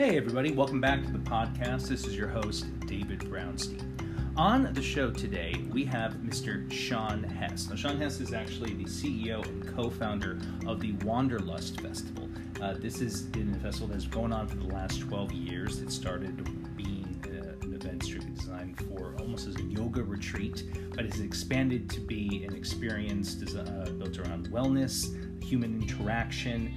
Hey everybody, welcome back to the podcast. This is your host, David Brownstein. On the show today, we have Mr. Sean Hoess. Now, Sean Hoess is actually the CEO and co-founder of the Wanderlust Festival. This is a festival that's going on for the last 12 years. It started being an event strictly designed for almost as a yoga retreat, but it's expanded to be an experience built around wellness, human interaction,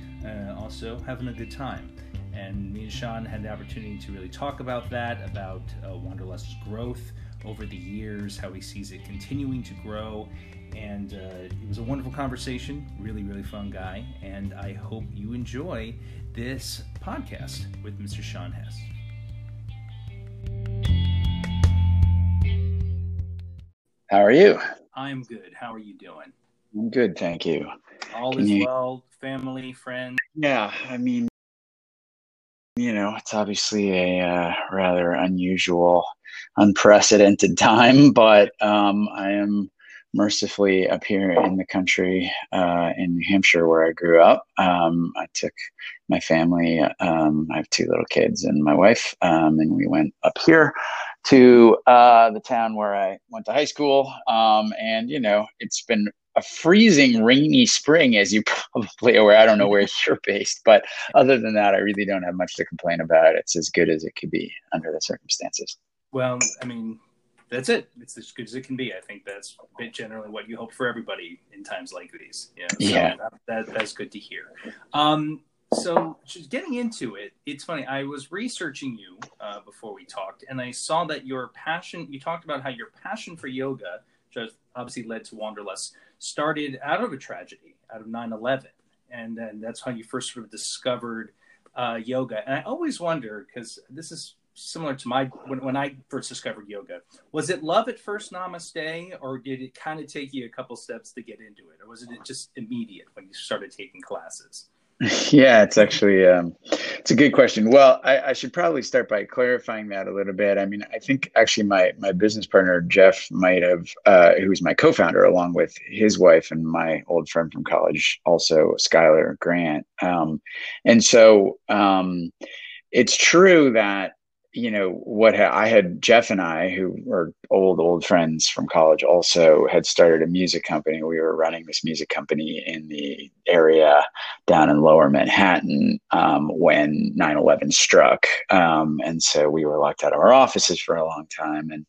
also having a good time. And me and Sean had the opportunity to really talk about that, about Wanderlust's growth over the years, how he sees it continuing to grow, and it was a wonderful conversation, really fun guy, and I hope you enjoy this podcast with Mr. Sean Hoess. How are you? I'm good. How are you doing? I'm good, thank you. All is well, family, friends? Yeah, I mean, you know, it's obviously a rather unusual, unprecedented time, but I am mercifully up here in the country in New Hampshire where I grew up. I took my family, I have two little kids and my wife, and we went up here to the town where I went to high school. And, you know, it's been a freezing rainy spring, as you're probably aware. I don't know where you're based, but other than that, I really don't have much to complain about. It's as good as it could be under the circumstances. Well, I mean, that's it. It's as good as it can be. I think that's a bit generally what you hope for everybody in times like these. You know? So yeah. That's good to hear. So just getting into it, it's funny. I was researching you before we talked, and I saw that your passion, you talked about how your passion for yoga, which obviously led to Wanderlust, started out of a tragedy, out of 9/11. And then that's how you first sort of discovered yoga. And I always wonder, because this is similar to my when I first discovered yoga, was it love at first namaste, or did it kind of take you a couple steps to get into it, or was it just immediate when you started taking classes? Yeah, it's actually it's a good question. Well, I should probably start by clarifying that a little bit. I mean, I think actually my business partner Jeff might have, who's my co-founder along with his wife and my old friend from college, also Skylar Grant. And so it's true that, you know, what I had, Jeff and I, who were old friends from college, also had started a music company. We were running this music company in the area down in lower Manhattan when 9/11 struck. And so we were locked out of our offices for a long time. And,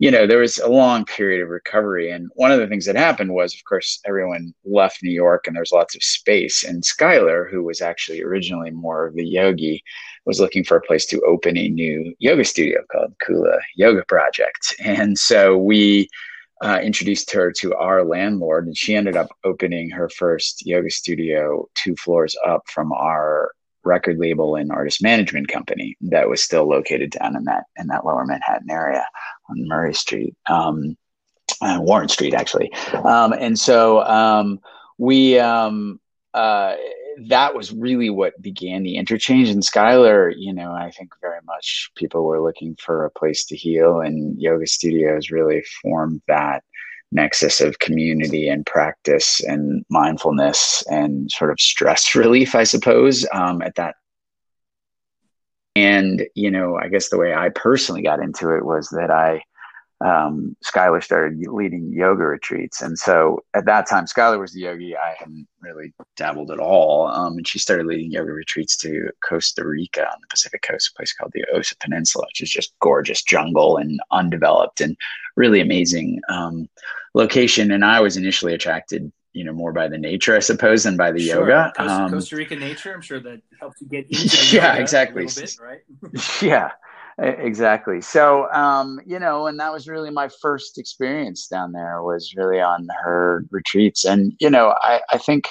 you know, there was a long period of recovery. And one of the things that happened was, of course, everyone left New York and there's lots of space. And Skylar, who was actually originally more of the yogi, was looking for a place to open a new yoga studio called Kula Yoga Project. And so we introduced her to our landlord, and she ended up opening her first yoga studio 2 floors up from our record label and artist management company that was still located down in that lower Manhattan area on Murray Street, Warren Street, actually. And so we... that was really what began the interchange. And Skylar, you know, I think very much people were looking for a place to heal, and yoga studios really formed that nexus of community and practice and mindfulness and sort of stress relief, I suppose, at that. And, you know, I guess the way I personally got into it was that Skylar started leading yoga retreats. And so at that time, Skylar was the yogi. I hadn't really dabbled at all. And she started leading yoga retreats to Costa Rica on the Pacific coast, a place called the Osa Peninsula, which is just gorgeous jungle and undeveloped and really amazing location. And I was initially attracted, you know, more by the nature, I suppose, than by the yoga. Costa Rica nature, I'm sure that helps you get into the yoga exactly. A little bit, right? Yeah. Exactly. So, you know, and that was really my first experience down there, was really on her retreats. And, you know, I think,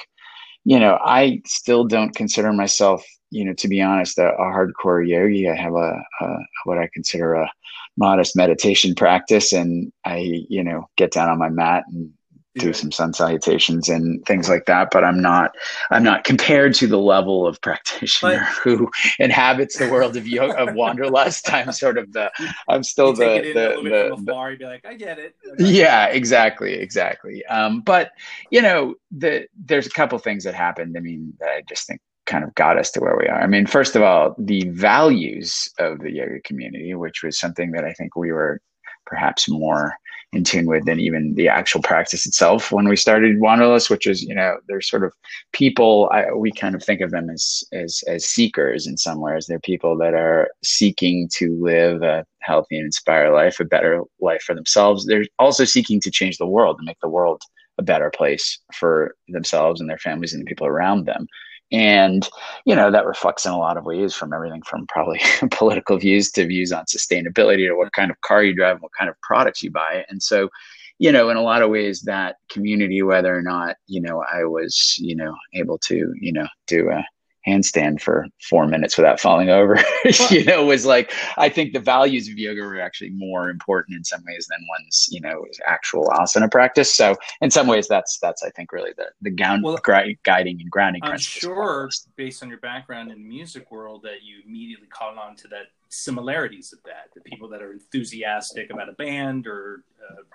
you know, I still don't consider myself, you know, to be honest, a hardcore yogi. I have what I consider a modest meditation practice, and I, you know, get down on my mat and do some sun salutations and things like that, but I'm not compared to the level of practitioner who inhabits the world of yoga, of Wanderlust. I'm sort of I'm still a little bit from afar. You'd be like, I get it. Yeah, exactly. But you know, there's a couple things that happened. I mean, I just think kind of got us to where we are. I mean, first of all, the values of the yoga community, which was something that I think we were perhaps more in tune with than even the actual practice itself when we started Wanderlust, which is, you know, they're sort of people, we kind of think of them as seekers in some ways. They're people that are seeking to live a healthy and inspired life, a better life for themselves. They're also seeking to change the world and make the world a better place for themselves and their families and the people around them. And, you know, that reflects in a lot of ways, from everything from probably political views to views on sustainability to what kind of car you drive and what kind of products you buy. And so, you know, in a lot of ways, that community, whether or not, you know, I was, you know, able to, you know, do a handstand for 4 minutes without falling over, you know, was like, I think the values of yoga were actually more important in some ways than one's, you know, actual asana practice. So in some ways, that's I think really the guiding and grounding. I'm sure, based on your background in the music world, that you immediately caught on to that similarities of that, the people that are enthusiastic about a band or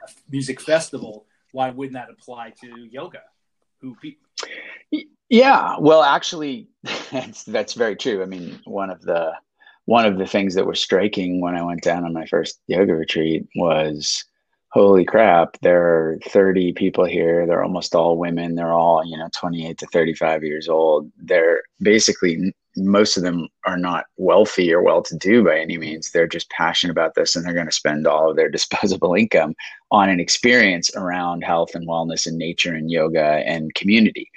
a music festival. Why wouldn't that apply to yoga? Yeah, well, actually, that's very true. I mean, one of the things that was striking when I went down on my first yoga retreat was, holy crap, there are 30 people here. They're almost all women. They're all, you know, 28 to 35 years old. They're basically, most of them are not wealthy or well-to-do by any means. They're just passionate about this, and they're going to spend all of their disposable income on an experience around health and wellness and nature and yoga and community.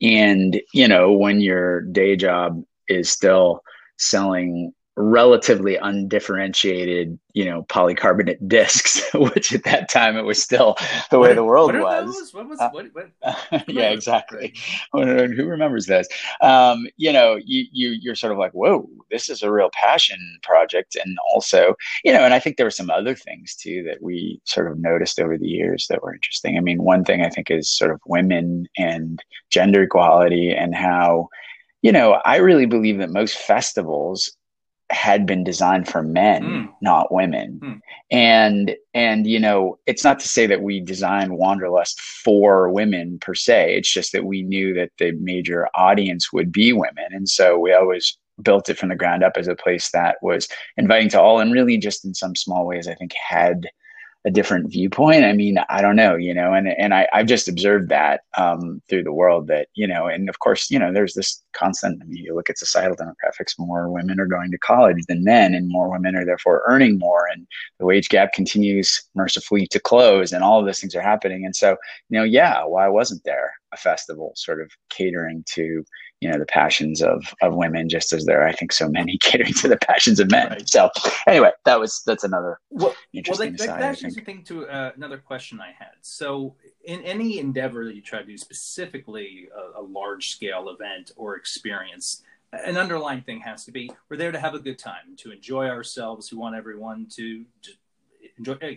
And, you know, when your day job is still selling relatively undifferentiated, you know, polycarbonate discs, which at that time it was still the way the world was. Yeah, exactly. Who remembers those? You know, you're sort of like, whoa, this is a real passion project. And also, you know, and I think there were some other things too that we sort of noticed over the years that were interesting. I mean, one thing I think is sort of women and gender equality, and how, you know, I really believe that most festivals had been designed for men, not women. And, you know, it's not to say that we designed Wanderlust for women per se. It's just that we knew that the major audience would be women. And so we always built it from the ground up as a place that was inviting to all, and really just in some small ways, I think, had a different viewpoint. I mean, I don't know, you know, and I've just observed that through the world that, you know, and of course, you know, there's this constant, I mean, you look at societal demographics, more women are going to college than men, and more women are therefore earning more, and the wage gap continues mercifully to close, and all of those things are happening. And so, you know, yeah, why wasn't there a festival sort of catering to, you know, the passions of women, just as there are, I think, so many catering to the passions of men. Right. So anyway, that's another interesting aside. That's interesting to another question I had. So in any endeavor that you try to do, specifically a large scale event or experience, an underlying thing has to be, we're there to have a good time, to enjoy ourselves. We want everyone to just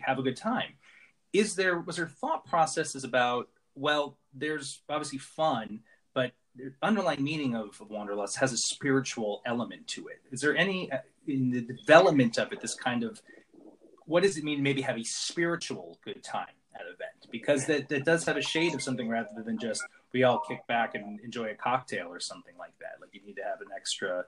have a good time. Was there thought processes about, well, there's obviously fun, but the underlying meaning of Wanderlust has a spiritual element to it. Is there any, in the development of it, this kind of, what does it mean to maybe have a spiritual good time at an event? Because that does have a shade of something, rather than just we all kick back and enjoy a cocktail or something like that. Like, you need to have an extra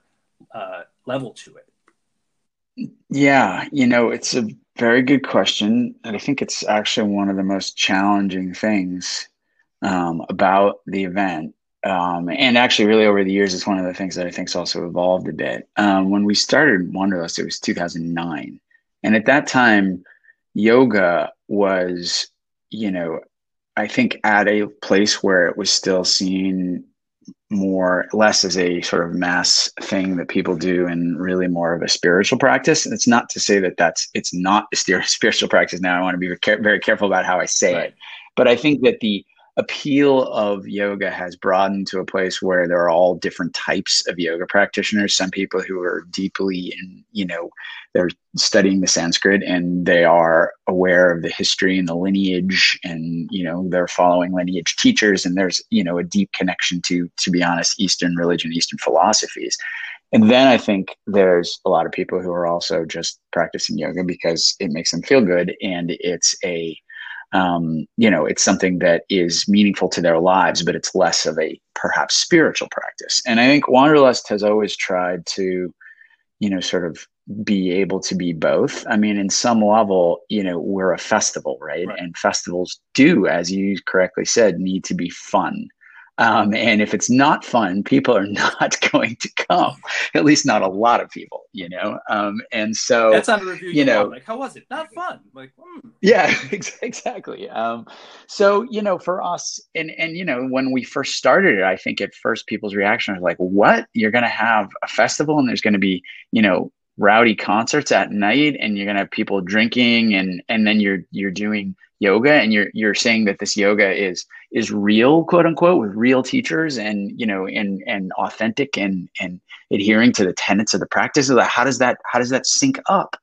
level to it. Yeah, you know, it's a very good question. And I think it's actually one of the most challenging things about the event. And actually, really, over the years, it's one of the things that I think's also evolved a bit. When we started Wanderlust, it was 2009. And at that time, yoga was, you know, I think at a place where it was still seen less as a sort of mass thing that people do, and really more of a spiritual practice. And it's not to say that it's not a spiritual practice now. I want to be very careful about how I say it. But I think that the appeal of yoga has broadened to a place where there are all different types of yoga practitioners. Some people who are deeply in, you know, they're studying the Sanskrit and they are aware of the history and the lineage, and, you know, they're following lineage teachers, and there's, you know, a deep connection to be honest, Eastern religion, Eastern philosophies. And then I think there's a lot of people who are also just practicing yoga because it makes them feel good, and it's a you know, it's something that is meaningful to their lives, but it's less of a perhaps spiritual practice. And I think Wanderlust has always tried to, you know, sort of be able to be both. I mean, in some level, you know, we're a festival, right? And festivals do, as you correctly said, need to be fun. And if it's not fun, people are not going to come, at least not a lot of people, you know? And so, that's not a review, you know, like, how was it? Not fun. Like, yeah, exactly. So, you know, for us and, you know, when we first started it, I think at first people's reaction was like, what? You're going to have a festival and there's going to be, you know, rowdy concerts at night and you're going to have people drinking and then you're doing yoga and you're saying that this yoga is real, quote unquote, with real teachers and, you know, and authentic and adhering to the tenets of the practice. How does that sync up,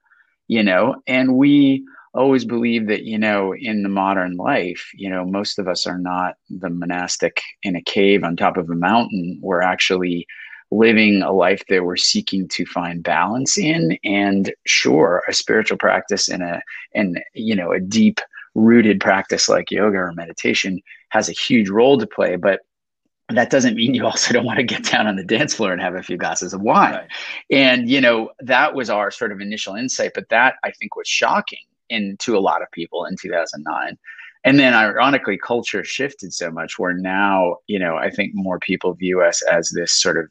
you know? And we always believe that, you know, in the modern life, you know, most of us are not the monastic in a cave on top of a mountain. We're actually living a life that we're seeking to find balance in, and sure, a spiritual practice and you know, a deep rooted practice like yoga or meditation has a huge role to play, but that doesn't mean you also don't want to get down on the dance floor and have a few glasses of wine. Right. And, you know, that was our sort of initial insight, but that I think was shocking to a lot of people in 2009. And then ironically, culture shifted so much where now, you know, I think more people view us as this sort of,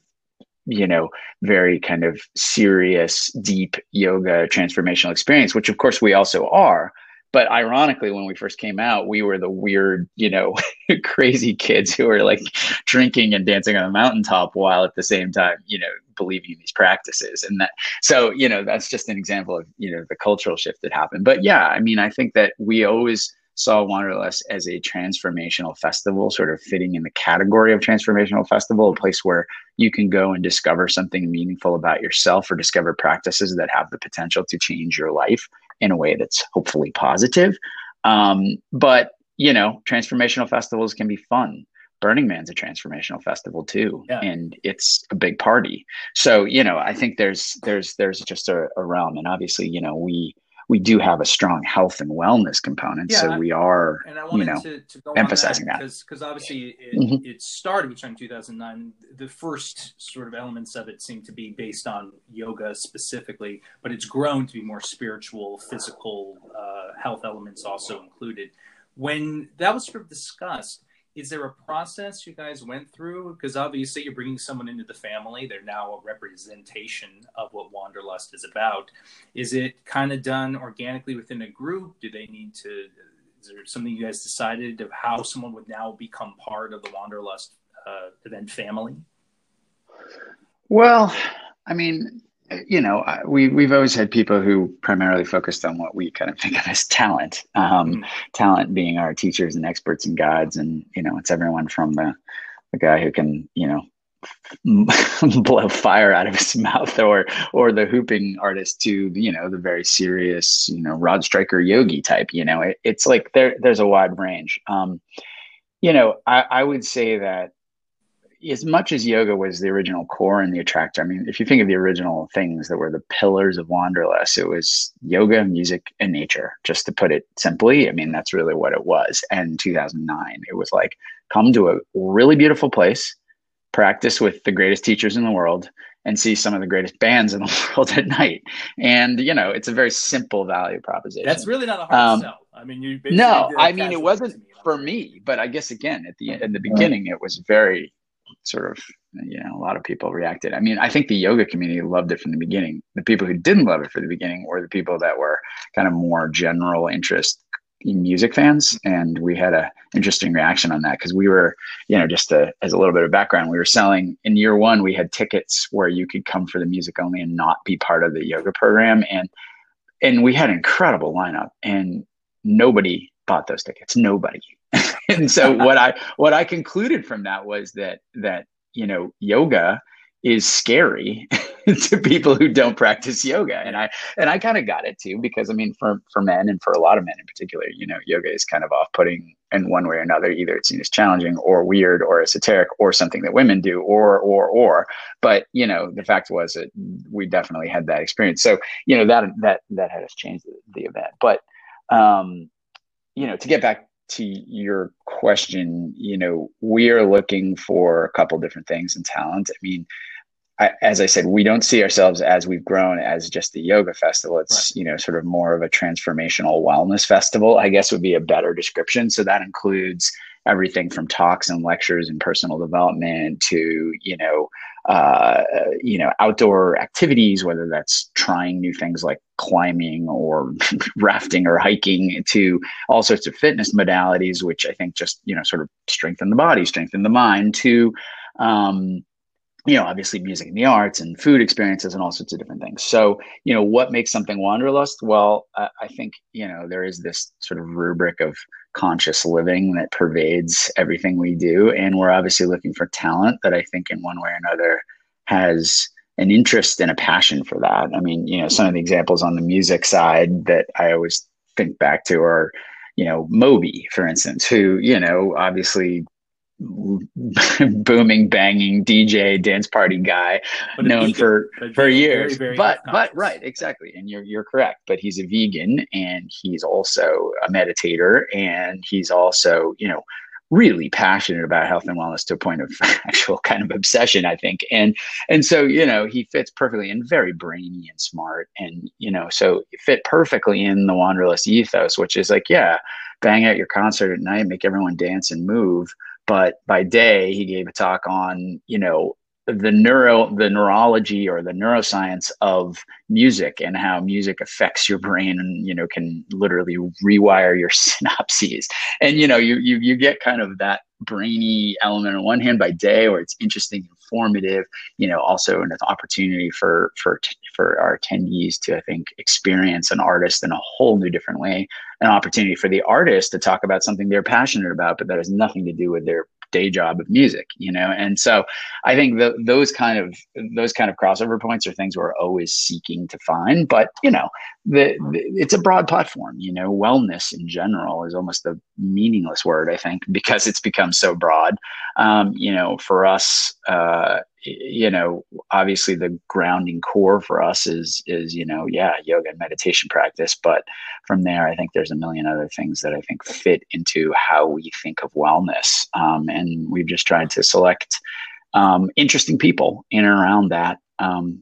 you know, very kind of serious, deep yoga transformational experience, which of course we also are. But ironically, when we first came out, we were the weird, you know, crazy kids who were like drinking and dancing on a mountaintop while at the same time, you know, believing in these practices. And that, so, you know, that's just an example of, you know, the cultural shift that happened. But yeah, I mean, I think that we always saw Wanderlust as a transformational festival, sort of fitting in the category of transformational festival, a place where you can go and discover something meaningful about yourself or discover practices that have the potential to change your life in a way that's hopefully positive. But, you know, transformational festivals can be fun. Burning Man's a transformational festival too, yeah. And it's a big party. So, you know, I think there's just a realm. And obviously, you know, we do have a strong health and wellness component. Yeah, so we are, and I wanted, you know, to go emphasizing that because obviously it started with in 2009. The first sort of elements of it seem to be based on yoga specifically, but it's grown to be more spiritual, physical, health elements also included. When that was sort of discussed, is there a process you guys went through? Because obviously you're bringing someone into the family. They're now a representation of what Wanderlust is about. Is it kind of done organically within a group? Is there something you guys decided of how someone would now become part of the Wanderlust event family? Well, I mean, you know, we've always had people who primarily focused on what we kind of think of as talent, talent being our teachers and experts and guides. And, you know, it's everyone from the guy who can, you know, blow fire out of his mouth or the hooping artist to, you know, the very serious, you know, Rod Stryker yogi type, you know, it's like there's a wide range. You know, I would say that, as much as yoga was the original core and the attractor, I mean, if you think of the original things that were the pillars of Wanderlust, it was yoga, music, and nature, just to put it simply. I mean, that's really what it was. And in 2009, it was like, come to a really beautiful place, practice with the greatest teachers in the world, and see some of the greatest bands in the world at night. And, you know, it's a very simple value proposition. That's really not a hard sell. I mean, you basically it wasn't for me, but I guess, again, at the beginning, it was very sort of, you know, a lot of people reacted. I mean, I think the yoga community loved it from the beginning. The people who didn't love it from the beginning were the people that were kind of more general interest music fans. And we had a interesting reaction on that because we were, you know, just as a little bit of background, we were selling in year one, we had tickets where you could come for the music only and not be part of the yoga program. And we had an incredible lineup and nobody bought those tickets. Nobody. And so what I concluded from that was that, you know, yoga is scary to people who don't practice yoga. And I kind of got it too, because I mean, for men and for a lot of men in particular, you know, yoga is kind of off-putting in one way or another. Either it's seen as challenging or weird or esoteric or something that women do or, but you know, the fact was that we definitely had that experience. So, you know, that had us change the event, but, you know, to get back to your question, you know, we are looking for a couple different things and talent. I mean, as I said, we don't see ourselves as we've grown as just the yoga festival. It's, right, you know, sort of more of a transformational wellness festival, I guess would be a better description. So that includes everything from talks and lectures and personal development to, you know, outdoor activities, whether that's trying new things like climbing or rafting or hiking, to all sorts of fitness modalities, which I think just, you know, sort of strengthen the body, strengthen the mind, to, you know, obviously music and the arts and food experiences and all sorts of different things. So, you know, what makes something Wanderlust? Well, I think, you know, there is this sort of rubric of conscious living that pervades everything we do. And we're obviously looking for talent that I think in one way or another has an interest and a passion for that. I mean, you know, some of the examples on the music side that I always think back to are, you know, Moby, for instance, who, you know, obviously booming, banging DJ dance party guy, known for years, very, very but right, exactly. And you're correct, but he's a vegan and he's also a meditator. And he's also, you know, really passionate about health and wellness to a point of actual kind of obsession, I think. And so, you know, he fits perfectly and very brainy and smart, and, you know, so fit perfectly in the Wanderlust ethos, which is like, yeah, bang out your concert at night, make everyone dance and move. But by day, he gave a talk on, you know, the neurology or the neuroscience of music and how music affects your brain and, you know, can literally rewire your synapses. And, you know, you get kind of that brainy element on one hand by day, where it's interesting, informative, you know, also an opportunity for our attendees to, I think, experience an artist in a whole new different way, an opportunity for the artist to talk about something they're passionate about, but that has nothing to do with their day job of music, you know? And so I think those kind of crossover points are things we're always seeking to find, but, you know, it's a broad platform. You know, wellness in general is almost a meaningless word, I think, because it's become so broad. You know, for us, you know, obviously the grounding core for us is, you know, yeah, yoga and meditation practice. But from there, I think there's a million other things that I think fit into how we think of wellness. And we've just tried to select interesting people in and around that,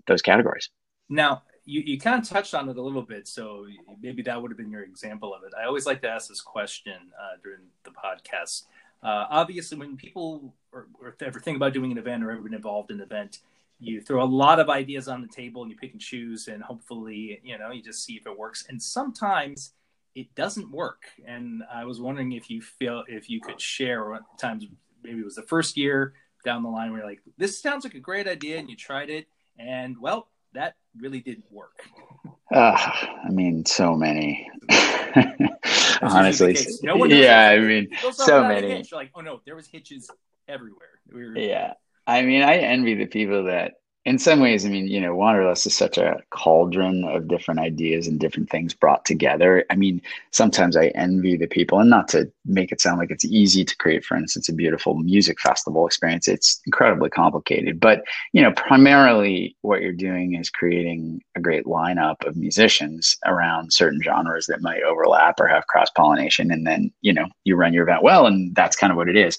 those categories. Now, you kind of touched on it a little bit, so maybe that would have been your example of it. I always like to ask this question during the podcast. Obviously, when people or ever think about doing an event or ever been involved in an event, you throw a lot of ideas on the table and you pick and choose, and hopefully, you know, you just see if it works. And sometimes it doesn't work. And I was wondering if you feel if you could share what times, maybe it was the first year down the line, where you're like, this sounds like a great idea, and you tried it, and well, that really didn't work. I mean, so many. Honestly, no, yeah, I mean, so many. Like, oh no, there was hitches everywhere. Yeah, I mean, I envy the people that, in some ways, I mean, you know, Wanderlust is such a cauldron of different ideas and different things brought together. I mean, sometimes I envy the people, and not to make it sound like it's easy to create, for instance, a beautiful music festival experience. It's incredibly complicated, but, you know, primarily what you're doing is creating a great lineup of musicians around certain genres that might overlap or have cross-pollination. And then, you know, you run your event well, and that's kind of what it is.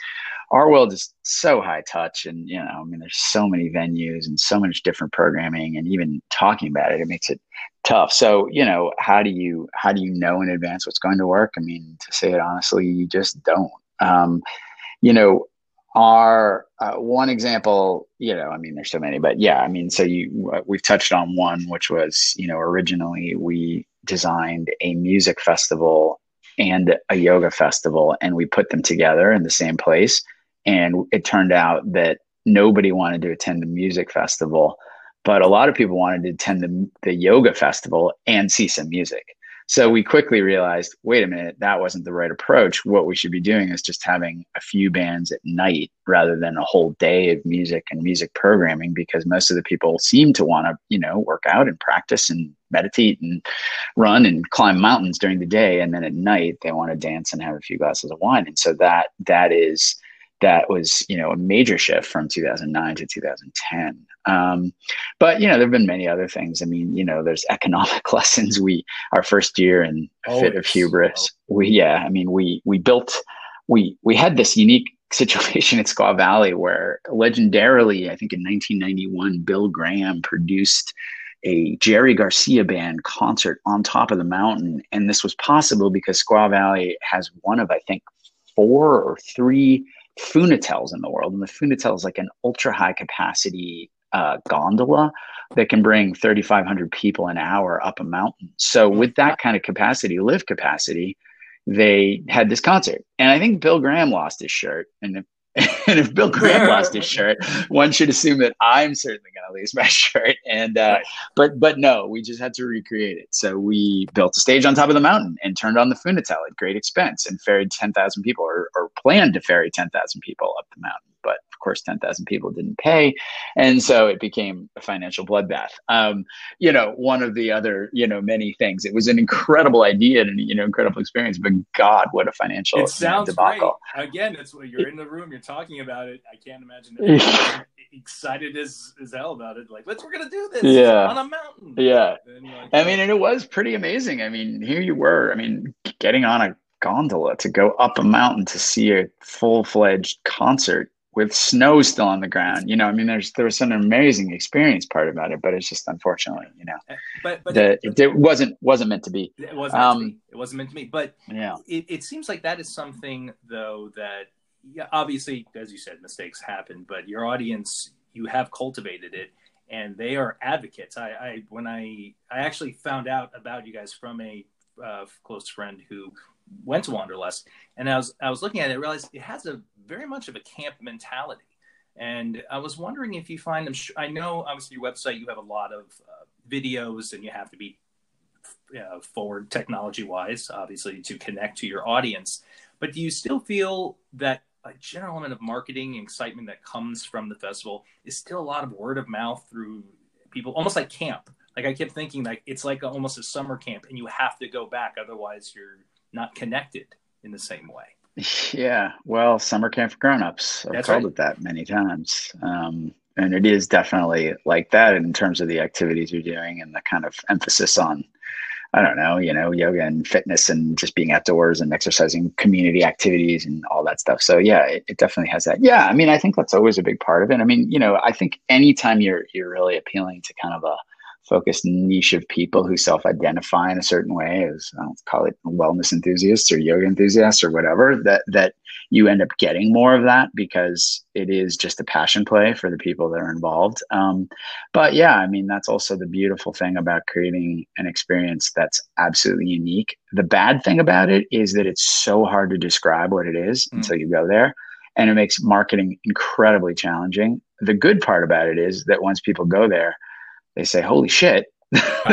Our world is so high touch, and, you know, I mean, there's so many venues and so much different programming, and even talking about it, it makes it tough. So, you know, how do you know in advance what's going to work? I mean, to say it honestly, you just don't. You know, our one example, you know, I mean, there's so many, but yeah, I mean, so we've touched on one, which was, you know, originally we designed a music festival and a yoga festival, and we put them together in the same place. And it turned out that nobody wanted to attend the music festival, but a lot of people wanted to attend the yoga festival and see some music. So we quickly realized, wait a minute, that wasn't the right approach. What we should be doing is just having a few bands at night rather than a whole day of music and music programming, because most of the people seem to want to, you know, work out and practice and meditate and run and climb mountains during the day. And then at night, they want to dance and have a few glasses of wine. And so that is, that was, you know, a major shift from 2009 to 2010. But, you know, there've been many other things. I mean, you know, there's economic lessons. Our first year in a fit of hubris, we had this unique situation at Squaw Valley where legendarily, I think in 1991, Bill Graham produced a Jerry Garcia Band concert on top of the mountain. And this was possible because Squaw Valley has one of, I think, 4 or 3 funitels in the world. And the funitel is like an ultra high capacity gondola that can bring 3,500 people an hour up a mountain. So with that kind of capacity, lift capacity, they had this concert. And I think Bill Graham lost his shirt. And if Bill Graham lost his shirt, one should assume that I'm certainly going to lose my shirt. And but no, we just had to recreate it. So we built a stage on top of the mountain and turned on the funitel at great expense and ferried 10,000 people, or planned to ferry 10,000 people up the mountain. But of course, 10,000 people didn't pay, and so it became a financial bloodbath. You know, one of the other, you know, many things. It was an incredible idea and, you know, incredible experience. But God, what a financial debacle! Right. Again, that's what you're in the room. You're talking about it. I can't imagine that excited as hell about it. Like, we're gonna do this on a mountain. Yeah, and like, I mean, and it was pretty amazing. I mean, here you were. I mean, getting on a gondola to go up a mountain to see a full-fledged concert with snow still on the ground. You know, I mean, there was an amazing experience part about it, but it's just, unfortunately, you know, it wasn't meant to be. It wasn't meant to be. It wasn't meant to be. But yeah, it seems like that is something, though, that, yeah, obviously, as you said, mistakes happen, but your audience, you have cultivated it and they are advocates. I actually found out about you guys from a close friend who went to Wanderlust, and I was looking at it and realized it has a very much of a camp mentality. And I was wondering if you find them, I know obviously your website, you have a lot of videos and you have to be forward technology wise, obviously, to connect to your audience, but do you still feel that a general element of marketing excitement that comes from the festival is still a lot of word of mouth through people, almost like camp? Like, I kept thinking, like, it's like almost a summer camp and you have to go back, otherwise you're not connected in the same way. Yeah, well, summer camp for grown-ups. I've called it that many times. And it is definitely like that in terms of the activities you're doing and the kind of emphasis on, I don't know, you know, yoga and fitness and just being outdoors and exercising, community activities and all that stuff. So yeah, it definitely has that. Yeah, I mean, I think that's always a big part of it. I mean, you know, I think anytime you're really appealing to kind of a focused niche of people who self-identify in a certain way, as I'll call it, wellness enthusiasts or yoga enthusiasts or whatever, that you end up getting more of that because it is just a passion play for the people that are involved. But yeah, I mean, that's also the beautiful thing about creating an experience that's absolutely unique. The bad thing about it is that it's so hard to describe what it is until you go there, and it makes marketing incredibly challenging. The good part about it is that once people go there, they say, holy shit,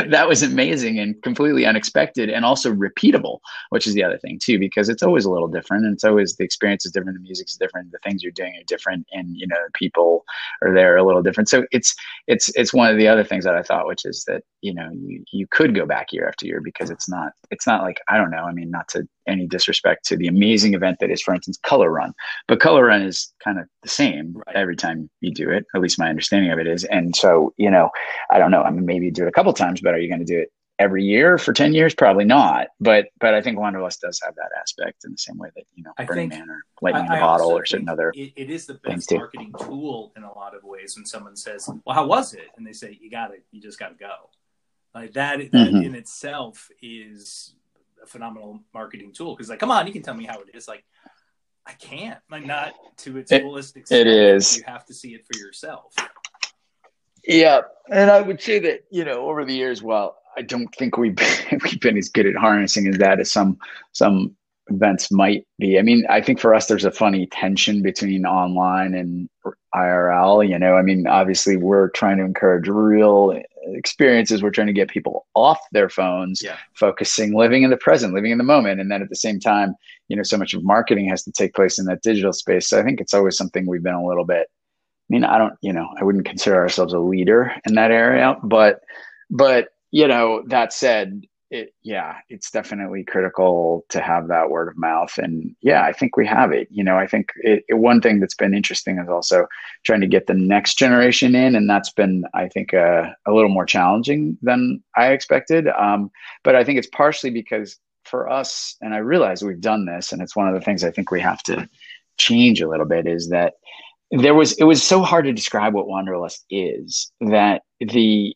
that was amazing and completely unexpected and also repeatable, which is the other thing too, because it's always a little different and it's always, the experience is different, the music is different, the things you're doing are different, and, you know, people are there a little different. So it's one of the other things that I thought, which is that, you know, you could go back year after year because it's not like, I don't know, I mean, not to any disrespect to the amazing event that is, for instance, Color Run, but Color Run is kind of the same every time you do it, at least my understanding of it is. And so, you know, I don't know, I mean, maybe you do it a couple times, but are you going to do it every year for 10 years? Probably not. But I think Wanderlust does have that aspect in the same way that, you know, Burning Man or Lightning in a Bottle or certain other. It is the best marketing tool in a lot of ways when someone says, well, how was it? And they say, you just got to go. Like that in itself is a phenomenal marketing tool. Cause like, come on, you can tell me how it is. Like, I can't, like, not to its fullest extent. It is. You have to see it for yourself. Yeah. And I would say that, you know, over the years, well, I don't think we've been as good at harnessing as that as some events might be. I mean, I think for us, there's a funny tension between online and IRL, you know, I mean, obviously we're trying to encourage real experiences. We're trying to get people off their phones, focusing, living in the present, living in the moment. And then at the same time, you know, so much of marketing has to take place in that digital space. So I think it's always something we've been a little bit, I mean, I don't, you know, I wouldn't consider ourselves a leader in that area, but, you know, that said, it's definitely critical to have that word of mouth. And yeah, I think we have it. You know, I think one thing that's been interesting is also trying to get the next generation in. And that's been, I think, a little more challenging than I expected. But I think it's partially because for us, and I realize we've done this, and it's one of the things I think we have to change a little bit, is that it was so hard to describe what Wanderlust is that it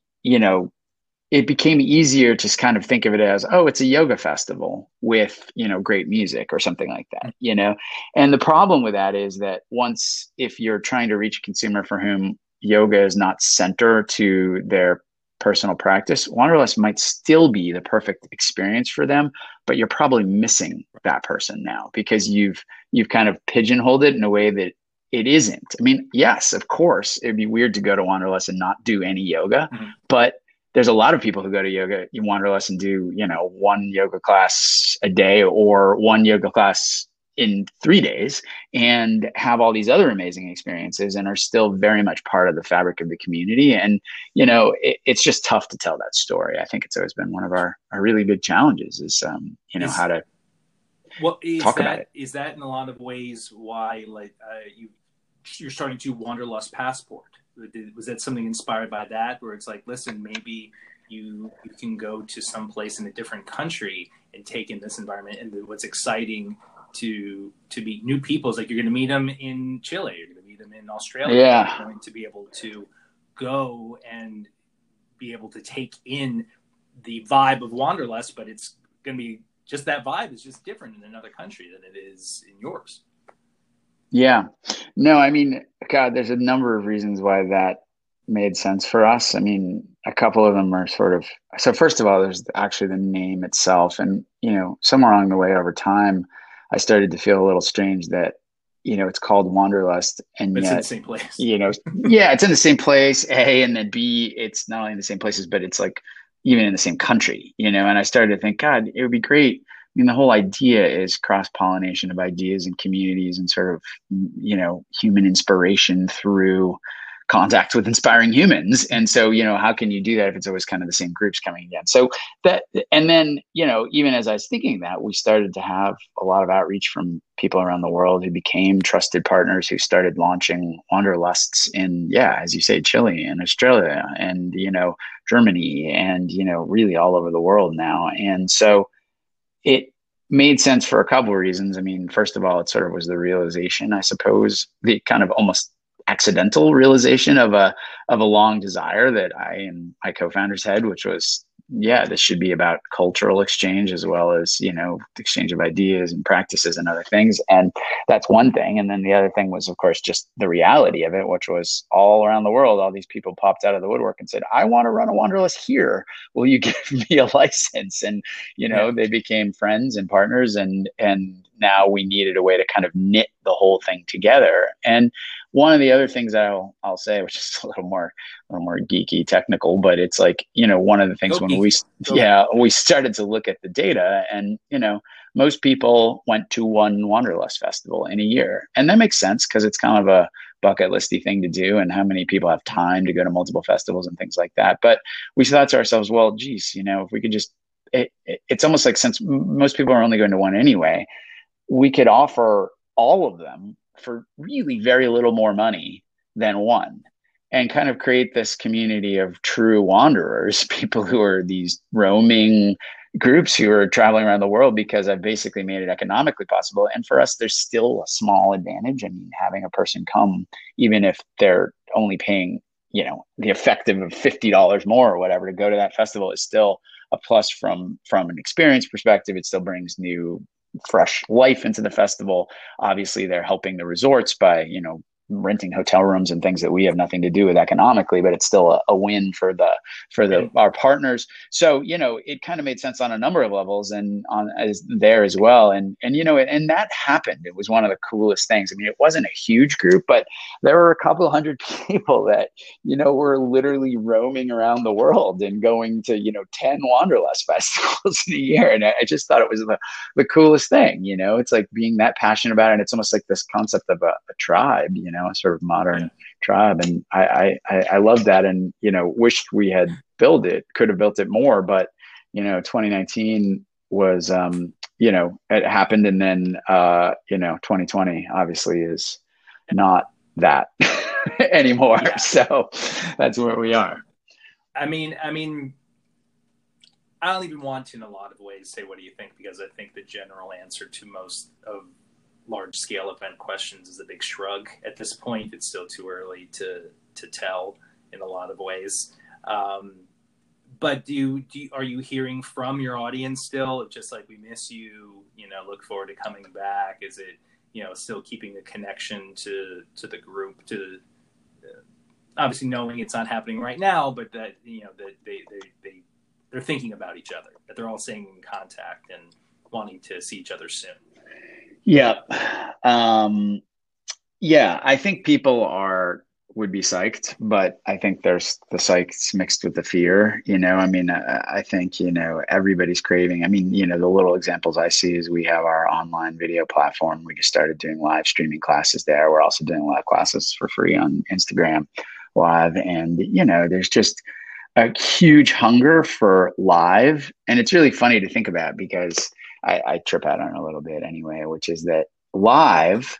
became easier to kind of think of it as, oh, it's a yoga festival with, great music or something like that, And the problem with that is that if you're trying to reach a consumer for whom yoga is not center to their personal practice, Wanderlust might still be the perfect experience for them, but you're probably missing that person now because you've kind of pigeonholed it in a way that it isn't. I mean, yes, of course, it'd be weird to go to Wanderlust and not do any yoga, but there's a lot of people who go to yoga in Wanderlust and do, one yoga class a day or one yoga class in 3 days and have all these other amazing experiences and are still very much part of the fabric of the community. And, it's just tough to tell that story. I think it's always been one of our really big challenges is, how to talk about it. Is that in a lot of ways why you're starting to Wanderlust Passport? Was that something inspired by that, where it's like, listen, maybe you can go to some place in a different country and take in this environment, and what's exciting to meet new people is like you're going to meet them in Chile, you're going to meet them in Australia, you're going to be able to go and be able to take in the vibe of Wanderlust, but it's going to be just that vibe is just different in another country than it is in yours. Yeah. No, I mean, God, there's a number of reasons why that made sense for us. I mean, a couple of them are so first of all, there's actually the name itself. And, somewhere along the way over time, I started to feel a little strange that, it's called Wanderlust and it's in the same place. It's in the same place, A, and then B, it's not only in the same places, but it's like even in the same country, and I started to think, God, it would be great. I mean, the whole idea is cross-pollination of ideas and communities and sort of, human inspiration through contact with inspiring humans. And so, how can you do that if it's always kind of the same groups coming again? So even as I was thinking that, we started to have a lot of outreach from people around the world who became trusted partners who started launching Wanderlusts in, as you say, Chile and Australia and, Germany and, really all over the world now. And so, it made sense for a couple of reasons. I mean, first of all, it sort of was the realization, I suppose, the kind of almost accidental realization of a long desire that I and my co-founders had, which was, this should be about cultural exchange as well as, exchange of ideas and practices and other things. And that's one thing. And then the other thing was, of course, just the reality of it, which was all around the world, all these people popped out of the woodwork and said, I want to run a Wanderlust here. Will you give me a license? And, they became friends and partners. And now we needed a way to kind of knit the whole thing together. And one of the other things I'll say, which is a little more geeky technical, but it's like, one of the things we started to look at the data and, most people went to one Wanderlust festival in a year. And that makes sense because it's kind of a bucket listy thing to do and how many people have time to go to multiple festivals and things like that. But we thought to ourselves, well, geez, if we could just, it's almost like since most people are only going to one anyway, we could offer all of them for really very little more money than one and kind of create this community of true wanderers, people who are these roaming groups who are traveling around the world because I've basically made it economically possible. And for us, there's still a small advantage. I mean, having a person come, even if they're only paying, the effective of $50 more or whatever to go to that festival is still a plus from an experience perspective. It still brings new fresh life into the festival. Obviously they're helping the resorts by, renting hotel rooms and things that we have nothing to do with economically, but it's still a win for our partners. So, it kind of made sense on a number of levels and on as there as well. And that happened. It was one of the coolest things. I mean, it wasn't a huge group, but there were a couple hundred people that, were literally roaming around the world and going to, 10 Wanderlust festivals in a year. And I just thought it was the coolest thing, it's like being that passionate about it. And it's almost like this concept of a tribe, a sort of modern tribe. And I love that and, wished we had could have built it more, but, you know, 2019 was, you know, it happened. And then, you know, 2020 obviously is not that anymore. Yeah. So that's where we are. I mean, I don't even want to, in a lot of ways, say, what do you think? Because I think the general answer to most of large scale event questions is a big shrug. At this point, it's still too early to tell in a lot of ways. But are you hearing from your audience still, just like, we miss you, you know, look forward to coming back? Is it, you know, still keeping the connection to the group, to obviously knowing it's not happening right now, but that, you know, that they're thinking about each other, that they're all staying in contact and wanting to see each other soon? Yeah. Yeah, I think people would be psyched, but I think there's the psychs mixed with the fear, you know. I mean, I think, you know, everybody's craving. I mean, you know, the little examples I see is we have our online video platform. We just started doing live streaming classes there. We're also doing live classes for free on Instagram Live. And, you know, there's just a huge hunger for live. And it's really funny to think about, because I trip out on it a little bit anyway, which is that live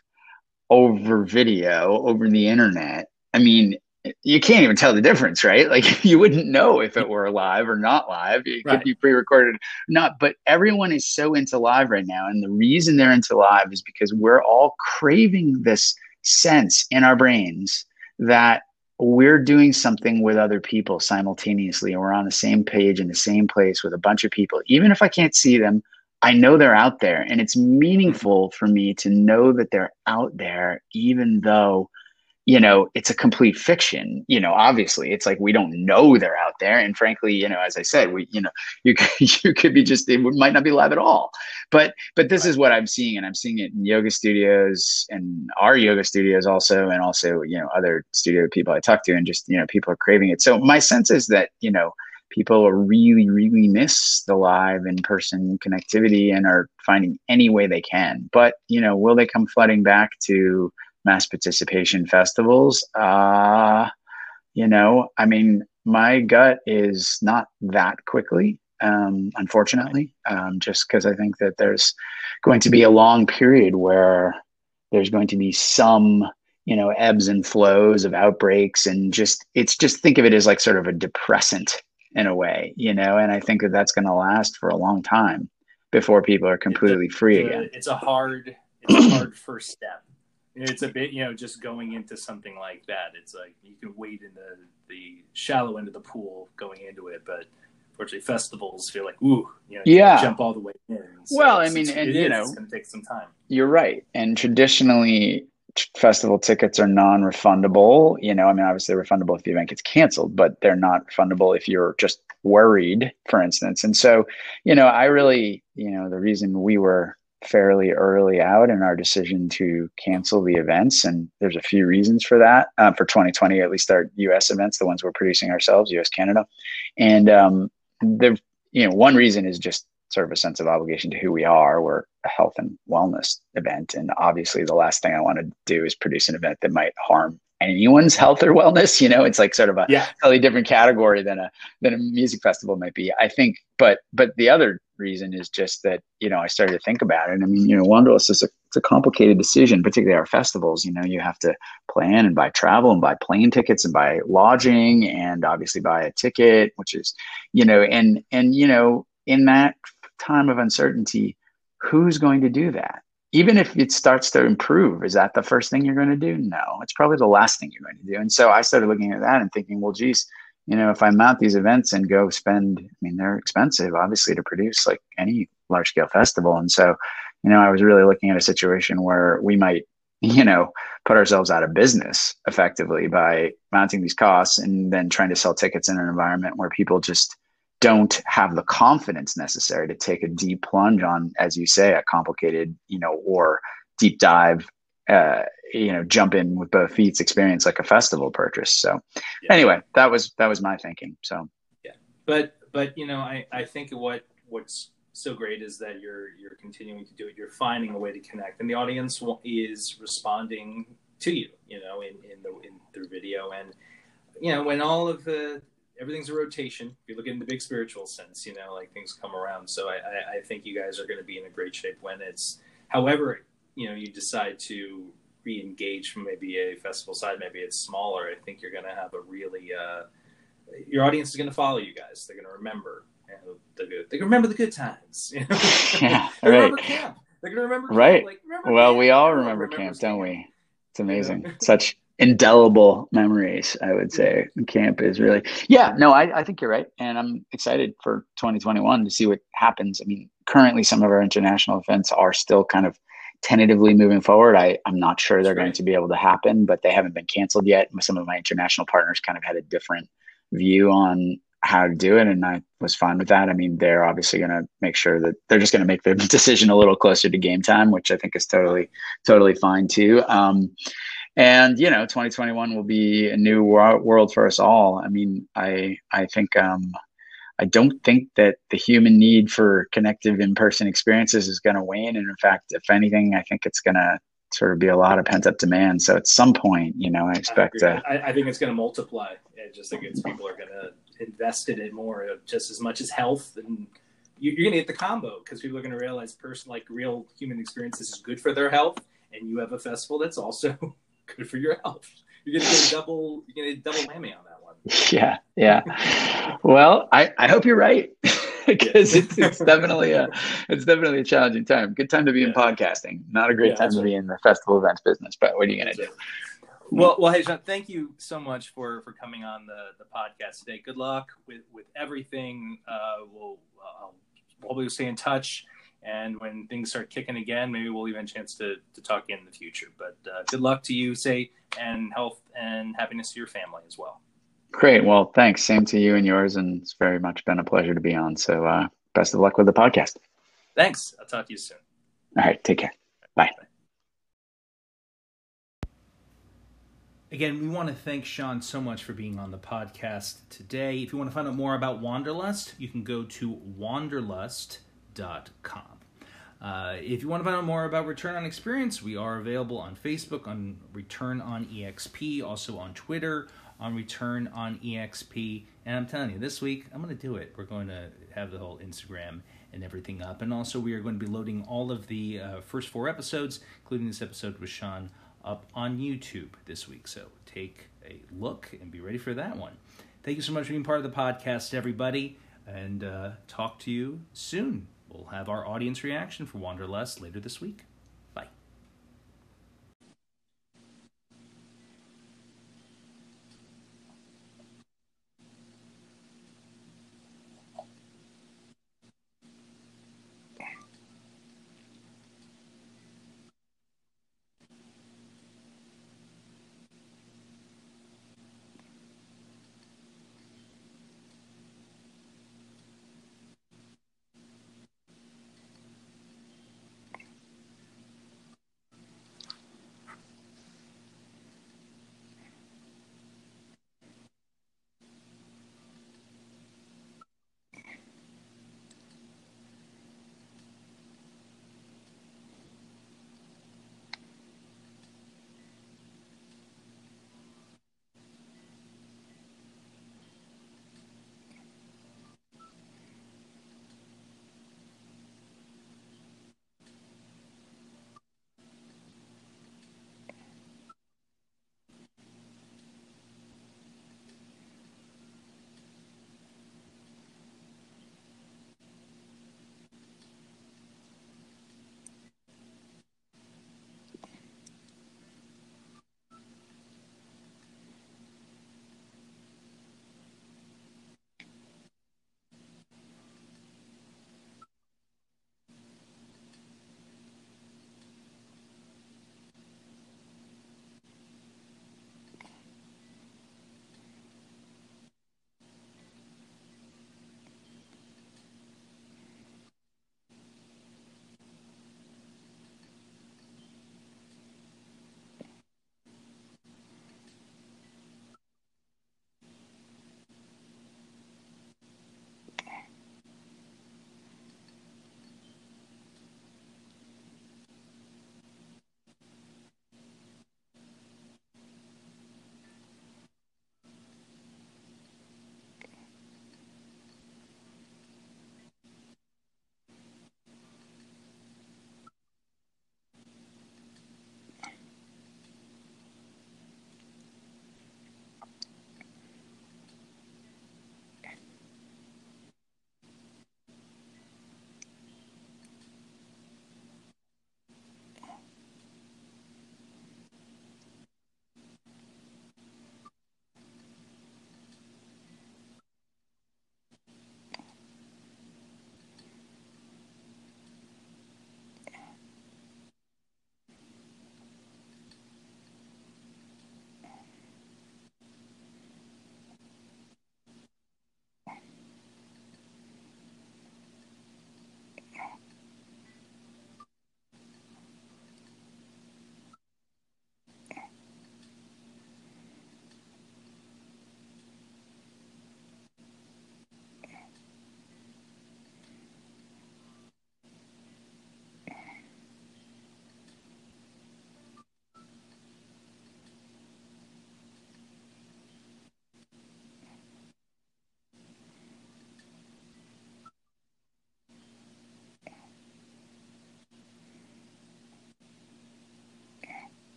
over video, over the internet, I mean, you can't even tell the difference, right? Like, you wouldn't know if it were live or not live. It could be pre-recorded or not, but everyone is so into live right now. And the reason they're into live is because we're all craving this sense in our brains that we're doing something with other people simultaneously, and we're on the same page in the same place with a bunch of people. Even if I can't see them, I know they're out there, and it's meaningful for me to know that they're out there, even though, you know, it's a complete fiction. You know, obviously it's like, we don't know they're out there. And frankly, you know, as I said, we, you know, you could be just, it might not be live at all, but this is what I'm seeing, and I'm seeing it in yoga studios and our yoga studios also. And also, you know, other studio people I talk to, and just, you know, people are craving it. So my sense is that, you know, people really, really miss the live in-person connectivity and are finding any way they can. But, you know, will they come flooding back to mass participation festivals? You know, I mean, my gut is not that quickly, unfortunately, just because I think that there's going to be a long period where there's going to be some, you know, ebbs and flows of outbreaks, and just think of it as like sort of a depressant in a way, you know. And I think that that's going to last for a long time before people are completely free again. It's a hard first step. It's a bit, you know, just going into something like that, it's like you can wade in the shallow end of the pool going into it, but unfortunately festivals feel like, ooh, you know, you jump all the way in. So well, I mean, and you know, it's going to take some time. You're right. And traditionally, festival tickets are non-refundable. You know, I mean, obviously they're refundable if the event gets canceled, but they're not refundable if you're just worried, for instance. And so, you know, I really, you know, the reason we were fairly early out in our decision to cancel the events, and there's a few reasons for that, for 2020, at least our U.S. events, the ones we're producing ourselves, U.S., Canada. And the, you know, one reason is just sort of a sense of obligation to who we are. We're a health and wellness event, and obviously the last thing I want to do is produce an event that might harm anyone's health or wellness. You know, it's like sort of a totally different category than a music festival might be, I think. But the other reason is just that, you know, I started to think about it. I mean, you know, Wanderlust is it's a complicated decision, particularly our festivals. You know, you have to plan and buy travel and buy plane tickets and buy lodging and obviously buy a ticket, which is, you know, and you know, in that time of uncertainty, who's going to do that? Even if it starts to improve, is that the first thing you're going to do? No, it's probably the last thing you're going to do. And so I started looking at that and thinking, well, geez, you know, if I mount these events and go spend, I mean, they're expensive, obviously, to produce, like any large scale festival. And so, you know, I was really looking at a situation where we might, you know, put ourselves out of business effectively by mounting these costs and then trying to sell tickets in an environment where people just don't have the confidence necessary to take a deep plunge on, as you say, a complicated, you know, or deep dive, you know, jump in with both feet experience like a festival purchase. So anyway, that was my thinking. So, yeah, but, you know, I think what's so great is that you're continuing to do it. You're finding a way to connect, and the audience is responding to you, you know, in their video. And, you know, when all of the everything's a rotation. If you look in the big spiritual sense, you know, like things come around. So I think you guys are going to be in a great shape when it's, however, you know, you decide to re-engage from maybe a festival side, maybe it's smaller. I think you're going to have a really, your audience is going to follow you guys. They're going to remember, they remember the good times. You know? Yeah, they right. Remember camp. They're going to remember camp. Right. Like, remember well, camp. We all remember camp, don't we? It's amazing. Yeah. Such indelible memories, I would say. Camp is really, yeah, no, I think you're right. And I'm excited for 2021 to see what happens. I mean, currently some of our international events are still kind of tentatively moving forward. I'm not sure they're going to be able to happen, but they haven't been canceled yet. Some of my international partners kind of had a different view on how to do it, and I was fine with that. I mean, they're obviously going to make sure that they're just going to make the decision a little closer to game time, which I think is totally fine too. And you know, 2021 will be a new world for us all. I mean, I think, I don't think that the human need for connective in-person experiences is going to wane. And in fact, if anything, I think it's going to sort of be a lot of pent-up demand. So at some point, you know, I expect. I think it's going to multiply. I just think it's people are going to invest in it more, just as much as health, and you're going to get the combo because people are going to realize real human experiences is good for their health, and you have a festival that's also good for your health. You're going to get double whammy on that one. Yeah. Well, I hope you're right. Because it's definitely a challenging time. Good time to be in podcasting. Not a great time to be in the festival events business, but what are you going to do? Well, hey, Sean, thank you so much for coming on the podcast today. Good luck with everything. We'll probably stay in touch. And when things start kicking again, maybe we'll even have a chance to talk in the future. But good luck to you, say, and health and happiness to your family as well. Great. Well, thanks. Same to you and yours. And it's very much been a pleasure to be on. So best of luck with the podcast. Thanks. I'll talk to you soon. All right. Take care. Bye. Again, we want to thank Sean so much for being on the podcast today. If you want to find out more about Wanderlust, you can go to wanderlust.com. If you want to find out more about Return on Experience, we are available on Facebook, on Return on EXP, also on Twitter, on Return on EXP. And I'm telling you, this week, I'm going to do it. We're going to have the whole Instagram and everything up. And also, we are going to be loading all of the first 4 episodes, including this episode with Sean, up on YouTube this week. So take a look and be ready for that one. Thank you so much for being part of the podcast, everybody. And talk to you soon. We'll have our audience reaction for Wanderlust later this week.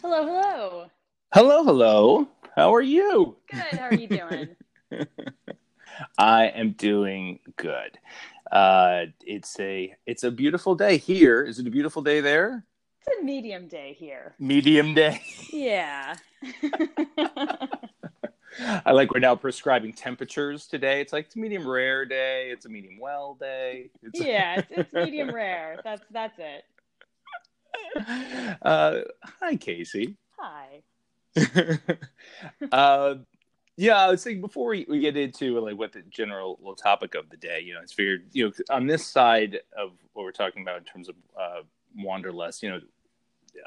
Hello, hello. Hello, hello. How are you? Good. How are you doing? I am doing good. It's a beautiful day here. Is it a beautiful day there? It's a medium day here. Medium day? Yeah. I like we're now prescribing temperatures today. It's like it's a medium rare day. It's a medium well day. It's medium rare. That's it. Hi, Casey. Hi. I was thinking before we get into like what the general little topic of the day, you know, it's figured, you know, on this side of what we're talking about in terms of Wanderlust, you know,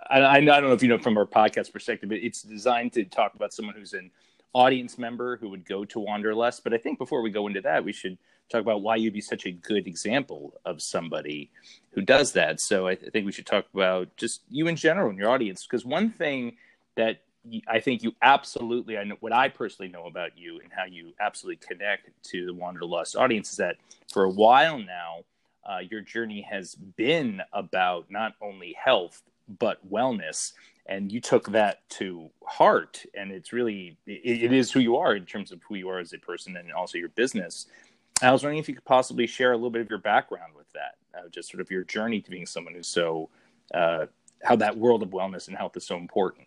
I don't know if you know from our podcast perspective, but it's designed to talk about someone who's an audience member who would go to Wanderlust. But I think before we go into that, we should talk about why you'd be such a good example of somebody who does that. So I think we should talk about just you in general and your audience, because one thing that I think you absolutely, I know what I personally know about you and how you absolutely connect to the Wanderlust audience is that for a while now, your journey has been about not only health, but wellness. And you took that to heart. And it's really, it is who you are in terms of who you are as a person and also your business. I was wondering if you could possibly share a little bit of your background with that, just sort of your journey to being someone who's so, how that world of wellness and health is so important.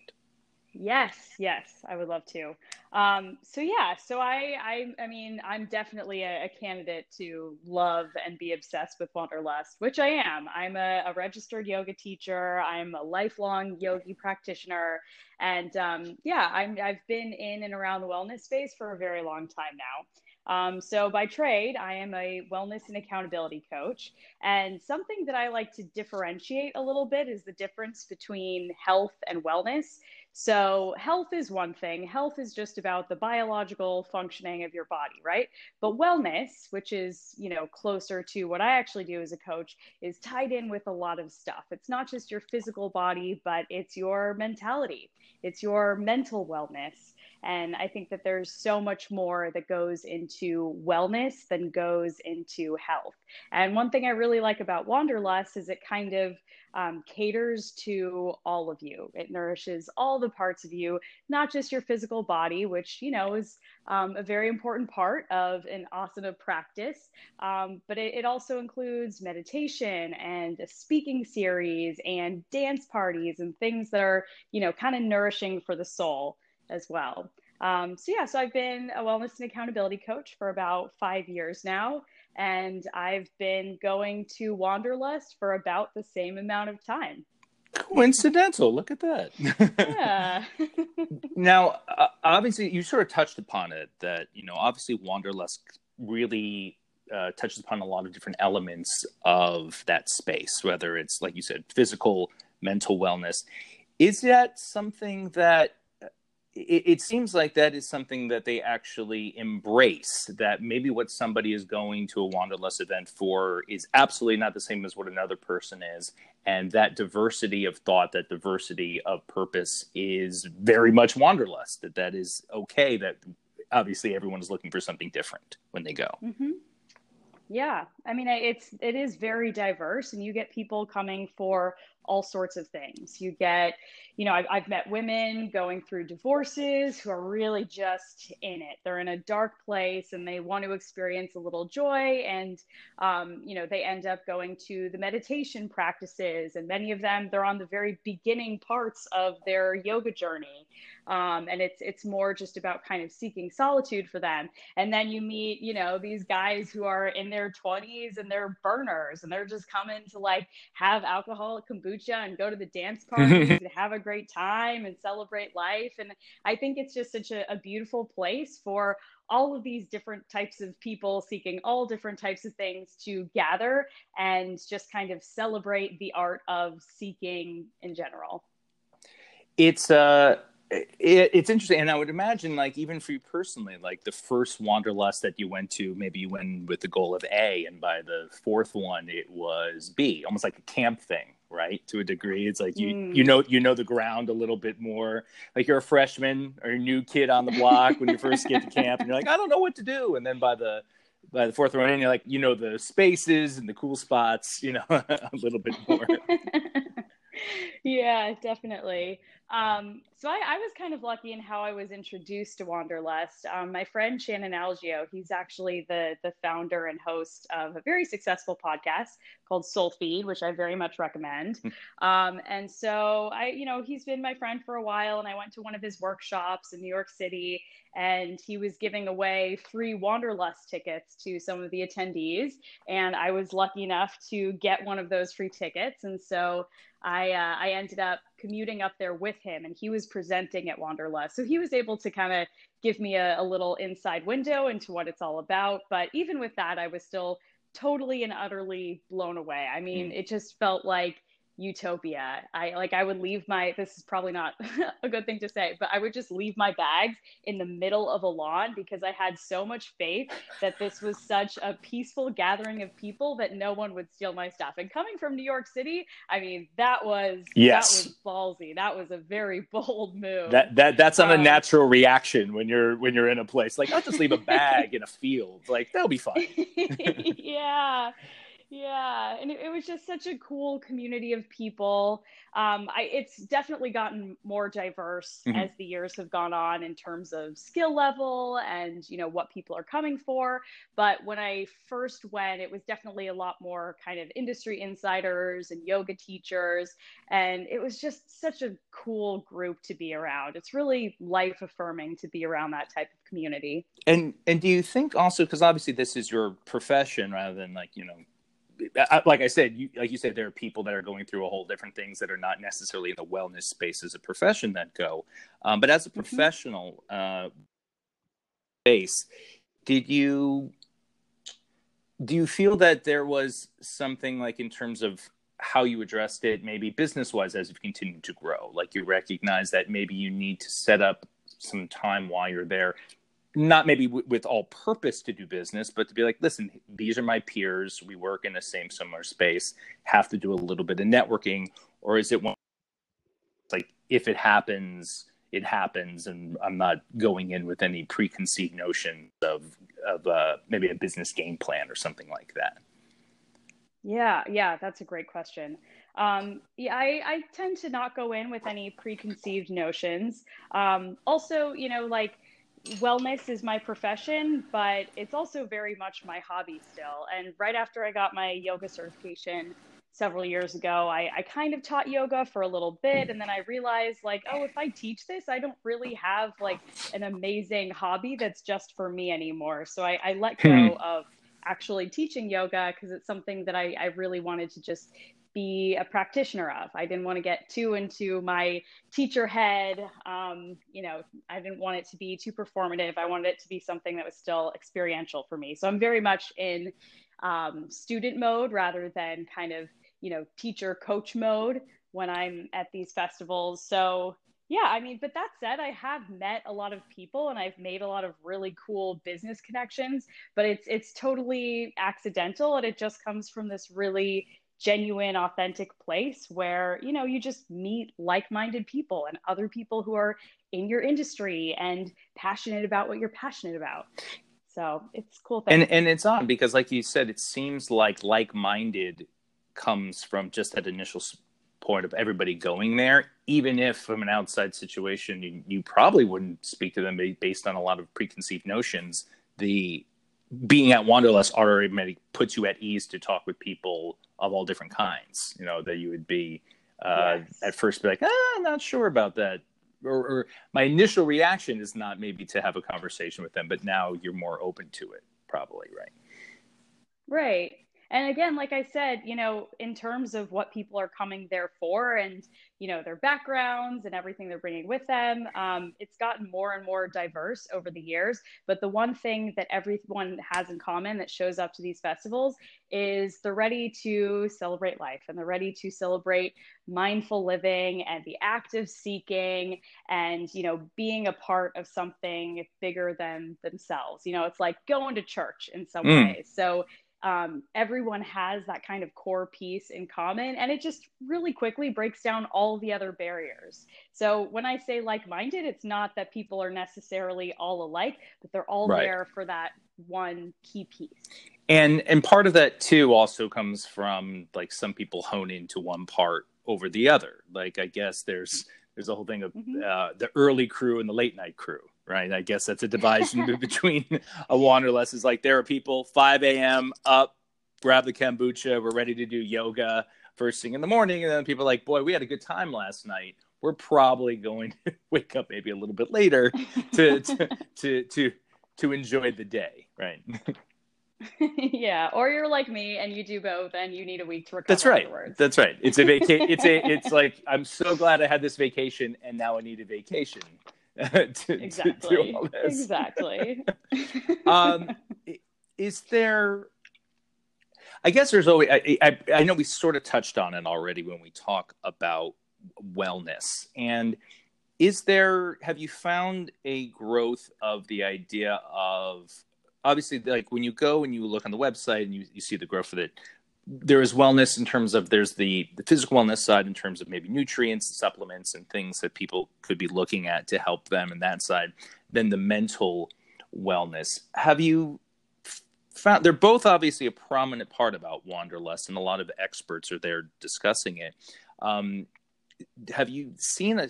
Yes, I would love to. So I mean, I'm definitely a candidate to love and be obsessed with Wanderlust, which I am. I'm a registered yoga teacher. I'm a lifelong yogi practitioner. And I've been in and around the wellness space for a very long time now. So by trade, I am a wellness and accountability coach. And something that I like to differentiate a little bit is the difference between health and wellness. So health is one thing. Health is just about the biological functioning of your body, right? But wellness, which is, you know, closer to what I actually do as a coach, is tied in with a lot of stuff. It's not just your physical body, but it's your mentality. It's your mental wellness. And I think that there's so much more that goes into wellness than goes into health. And one thing I really like about Wanderlust is it kind of caters to all of you. It nourishes all the parts of you, not just your physical body, which, you know, is a very important part of an asana practice. But it also includes meditation and a speaking series and dance parties and things that are, you know, kind of nourishing for the soul as well. So I've been a wellness and accountability coach for about 5 years now, and I've been going to Wanderlust for about the same amount of time. Coincidental. Look at that. Yeah. Now, obviously you sort of touched upon it that, you know, obviously Wanderlust really touches upon a lot of different elements of that space, whether it's, like you said, physical, mental wellness. Is that something that it seems like that is something that they actually embrace, that maybe what somebody is going to a Wanderlust event for is absolutely not the same as what another person is. And that diversity of thought, that diversity of purpose is very much Wanderlust, that is okay, that obviously everyone is looking for something different when they go. Mm-hmm. Yeah. I mean, it is very diverse, and you get people coming for all sorts of things. You get, you know, I've met women going through divorces who are really just in it. They're in a dark place and they want to experience a little joy. And, you know, they end up going to the meditation practices, and many of them, they're on the very beginning parts of their yoga journey. And it's more just about kind of seeking solitude for them. And then you meet, you know, these guys who are in their 20s and they're burners, and they're just coming to like have alcoholic kombucha and go to the dance parties and have a great time and celebrate life. And I think it's just such a beautiful place for all of these different types of people seeking all different types of things to gather and just kind of celebrate the art of seeking in general. It's interesting. And I would imagine, like, even for you personally, like the first Wanderlust that you went to, maybe you went with the goal of A, and by the fourth one, it was B, almost like a camp thing, right? To a degree. It's like, you know the ground a little bit more, like you're a freshman or a new kid on the block when you first get to camp, and you're like, I don't know what to do. And then by the fourth one, you're like, you know, the spaces and the cool spots, you know, a little bit more. Yeah, definitely. So I was kind of lucky in how I was introduced to Wanderlust. My friend Shannon Algio, he's actually the founder and host of a very successful podcast called Soul Feed, which I very much recommend. And so he's been my friend for a while, and I went to one of his workshops in New York City, and he was giving away free Wanderlust tickets to some of the attendees. And I was lucky enough to get one of those free tickets. And so I ended up commuting up there with him, and he was presenting at Wanderlust. So he was able to kind of give me a little inside window into what it's all about. But even with that, I was still totally and utterly blown away. I mean, it just felt like utopia. I would leave this is probably not a good thing to say, but I would just leave my bags in the middle of a lawn, because I had so much faith that this was such a peaceful gathering of people that no one would steal my stuff. And coming from New York City, I mean, that was ballsy. That was a very bold move. That's not a natural reaction when you're in a place like, I'll just leave a bag in a field. Like, that'll be fine. Yeah. Yeah. And it was just such a cool community of people. It's definitely gotten more diverse as the years have gone on in terms of skill level and, what people are coming for. But when I first went, it was definitely a lot more kind of industry insiders and yoga teachers. And it was just such a cool group to be around. It's really life affirming to be around that type of community. And do you think also, because obviously this is your profession rather than like I said, like you said, there are people that are going through a whole different things that are not necessarily in the wellness space as a profession that go. But as a professional space, do you feel that there was something like in terms of how you addressed it, maybe business wise, as you continue to grow, like you recognize that maybe you need to set up some time while you're there, not maybe with all purpose to do business, but to be like, listen, these are my peers. We work in the same similar space, have to do a little bit of networking? Or is it one, like, if it happens, it happens, and I'm not going in with any preconceived notion of maybe a business game plan or something like that? Yeah, that's a great question. I tend to not go in with any preconceived notions. Also, wellness is my profession, but it's also very much my hobby still. And right after I got my yoga certification several years ago, I kind of taught yoga for a little bit. And then I realized if I teach this, I don't really have an amazing hobby that's just for me anymore. So I let go of actually teaching yoga, because it's something that I really wanted to just be a practitioner of. I didn't want to get too into my teacher head. I didn't want it to be too performative. I wanted it to be something that was still experiential for me. So I'm very much in student mode rather than kind of, teacher coach mode when I'm at these festivals. So yeah, but that said, I have met a lot of people and I've made a lot of really cool business connections, but it's totally accidental, and it just comes from this really genuine, authentic place where, you just meet like-minded people and other people who are in your industry and passionate about what you're passionate about. So it's a cool thing. And it's odd because, like you said, it seems like-minded comes from just that initial point of everybody going there, even if from an outside situation, you probably wouldn't speak to them based on a lot of preconceived notions. The being at Wanderlust already puts you at ease to talk with people of all different kinds, that you would be at first be like, I'm not sure about that. Or my initial reaction is not maybe to have a conversation with them, but now you're more open to it probably. Right. Right. And again, like I said, in terms of what people are coming there for and, their backgrounds and everything they're bringing with them, it's gotten more and more diverse over the years. But the one thing that everyone has in common that shows up to these festivals is they're ready to celebrate life, and they're ready to celebrate mindful living and the act of seeking and, being a part of something bigger than themselves. It's like going to church in some ways. So everyone has that kind of core piece in common, and it just really quickly breaks down all the other barriers. So when I say like-minded, it's not that people are necessarily all alike, but they're all there for that one key piece. And part of that too also comes from some people hone into one part over the other. I guess there's There's a whole thing of the early crew and the late night crew, right? I guess that's a device in between a Wanderlust. It's like there are people 5 a.m. up, grab the kombucha, we're ready to do yoga first thing in the morning. And then people are like, boy, we had a good time last night. We're probably going to wake up maybe a little bit later to enjoy the day, right? Yeah, or you're like me and you do both, and you need a week to recover. That's right. Afterwards. That's right. It's a vacation. It's like, I'm so glad I had this vacation, and now I need a vacation. Exactly. To do all this. Exactly. Is there? I guess there's always. I know we sort of touched on it already when we talk about wellness, and is there? Have you found a growth of the idea of? Obviously, like when you go and you look on the website and you see the growth of it, there is wellness in terms of there's the physical wellness side in terms of maybe nutrients and supplements and things that people could be looking at to help them in that side. Then the mental wellness. Have you found, they're both obviously a prominent part about Wanderlust, and a lot of experts are there discussing it. Have you seen a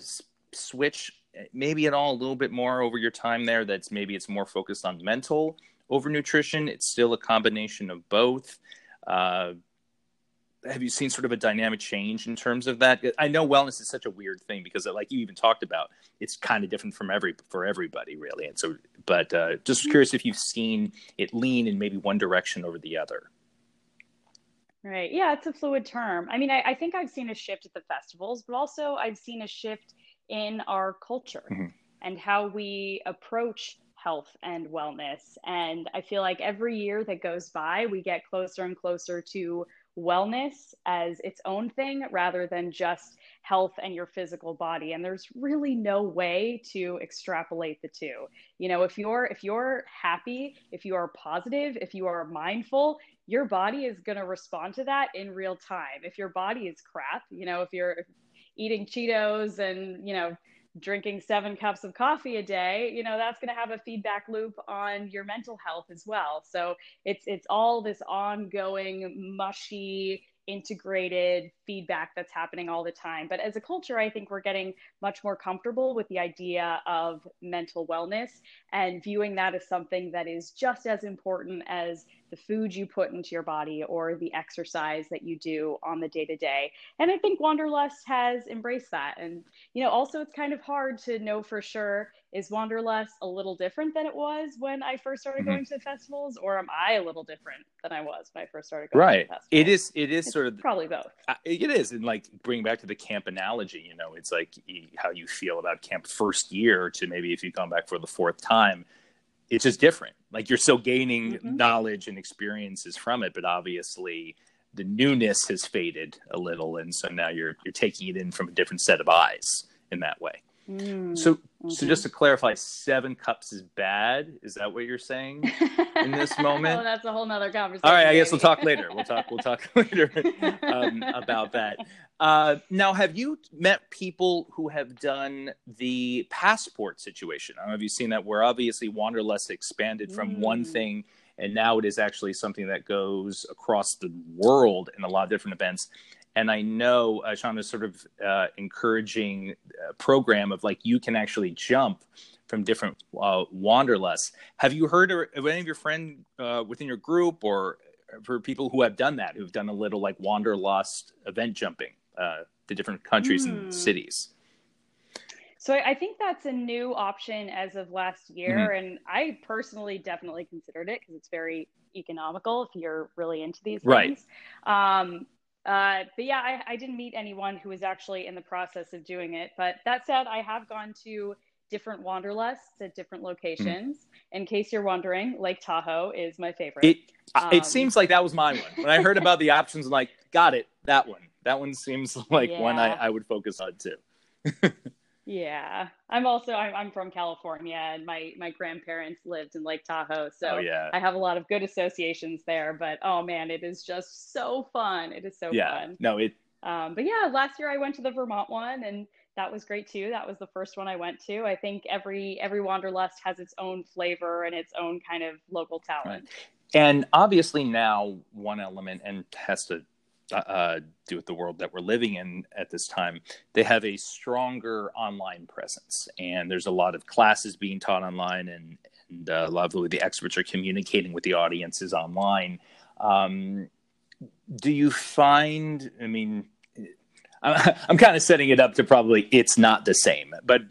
switch maybe at all a little bit more over your time there that's maybe it's more focused on mental over nutrition? It's still a combination of both. Have you seen sort of a dynamic change in terms of that? I know wellness is such a weird thing because, like you even talked about, it's kind of different from for everybody, really. And so, but just curious if you've seen it lean in maybe one direction over the other. Right. Yeah, it's a fluid term. I mean, I think I've seen a shift at the festivals, but also I've seen a shift in our culture and how we approach health and wellness. And I feel like every year that goes by, we get closer and closer to wellness as its own thing rather than just health and your physical body. And there's really no way to extrapolate the two. You know, if you're happy, if you are positive, if you are mindful, your body is going to respond to that in real time. If your body is crap, you know, if you're eating Cheetos and, you know, drinking 7 cups of coffee a day, you know, that's going to have a feedback loop on your mental health as well. So it's all this ongoing, mushy, integrated feedback that's happening all the time. But as a culture, I think we're getting much more comfortable with the idea of mental wellness and viewing that as something that is just as important as the food you put into your body or the exercise that you do on the day to day. And I think Wanderlust has embraced that. And, you know, also it's kind of hard to know for sure, is Wanderlust a little different than it was when I first started going to the festivals, or am I a little different than I was when I first started going to the festivals? Right. It's sort of probably both. It is. And like, bring back to the camp analogy, you know, it's like how you feel about camp first year to maybe if you've gone back for the 4th time, it's just different. Like you're still gaining knowledge and experiences from it, but obviously the newness has faded a little. And so now you're taking it in from a different set of eyes in that way. So just to clarify, 7 cups is bad. Is that what you're saying in this moment? Oh, that's a whole nother conversation. All right. I guess we'll talk later. We'll talk later about that. Now, have you met people who have done the passport situation? I don't know if you've seen that, where obviously Wanderlust expanded from one thing, and now it is actually something that goes across the world in a lot of different events. And I know Sean is sort of encouraging a program of like, you can actually jump from different Wanderlusts. Have you heard of any of your friends within your group, or for people who have done that, who've done a little like Wanderlust event jumping to different countries and cities? So I think that's a new option as of last year. And I personally definitely considered it because it's very economical if you're really into these things. Right. But yeah, I didn't meet anyone who was actually in the process of doing it. But that said, I have gone to different Wanderlusts at different locations. In case you're wondering, Lake Tahoe is my favorite. It seems like that was my one. When I heard about the options, I'm like, got it, that one. That one seems like one I would focus on too. Yeah. I'm from California, and my grandparents lived in Lake Tahoe. So I have a lot of good associations there, but oh man, it is just so fun. It is so fun. No, but yeah, last year I went to the Vermont one, and that was great too. That was the first one I went to. I think every Wanderlust has its own flavor and its own kind of local talent. Right. And obviously now one element, and has to do with the world that we're living in at this time, they have a stronger online presence. And there's a lot of classes being taught online, and a lot of the way the experts are communicating with the audiences online. Do you find, I mean, I'm kind of setting it up to probably it's not the same, but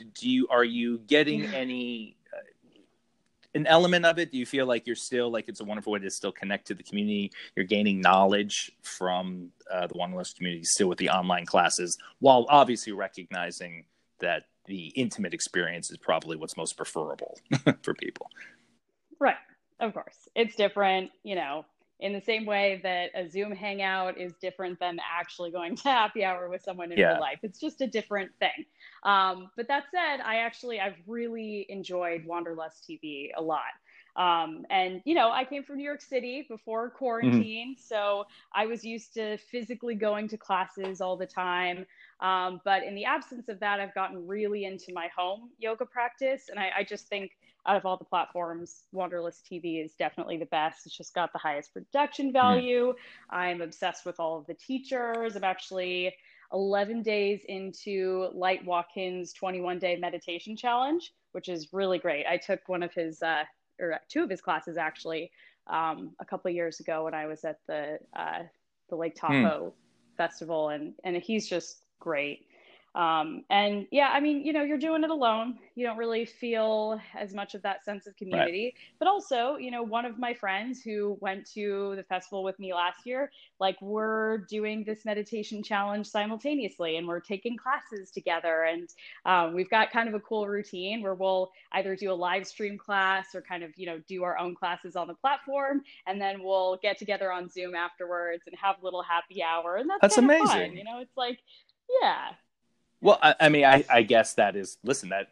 are you getting any an element of it? Do you feel like you're still, like, it's a wonderful way to still connect to the community? You're gaining knowledge from the Wanderlust community still with the online classes, while obviously recognizing that the intimate experience is probably what's most preferable for people. Right. Of course. It's different, you know, in the same way that a Zoom hangout is different than actually going to happy hour with someone in real life. It's just a different thing. But that said, I've really enjoyed Wanderlust TV a lot. And, you know, I came from New York City before quarantine, so I was used to physically going to classes all the time. But in the absence of that, I've gotten really into my home yoga practice. And I just think out of all the platforms, Wanderlust TV is definitely the best. It's just got the highest production value. I'm obsessed with all of the teachers. I'm actually 11 days into Light Watkins' 21-day meditation challenge, which is really great. I took one of his... or two of his classes actually, a couple of years ago when I was at the Lake Tahoe Festival, and he's just great. And yeah, I mean, you know, you're doing it alone. You don't really feel as much of that sense of community, but also, you know, one of my friends who went to the festival with me last year, like, we're doing this meditation challenge simultaneously and we're taking classes together. And, we've got kind of a cool routine where we'll either do a live stream class or kind of, you know, do our own classes on the platform. And then we'll get together on Zoom afterwards and have a little happy hour. And that's kind of amazing. Fun. You know, it's like, yeah. Well, I mean, I guess that is, listen, that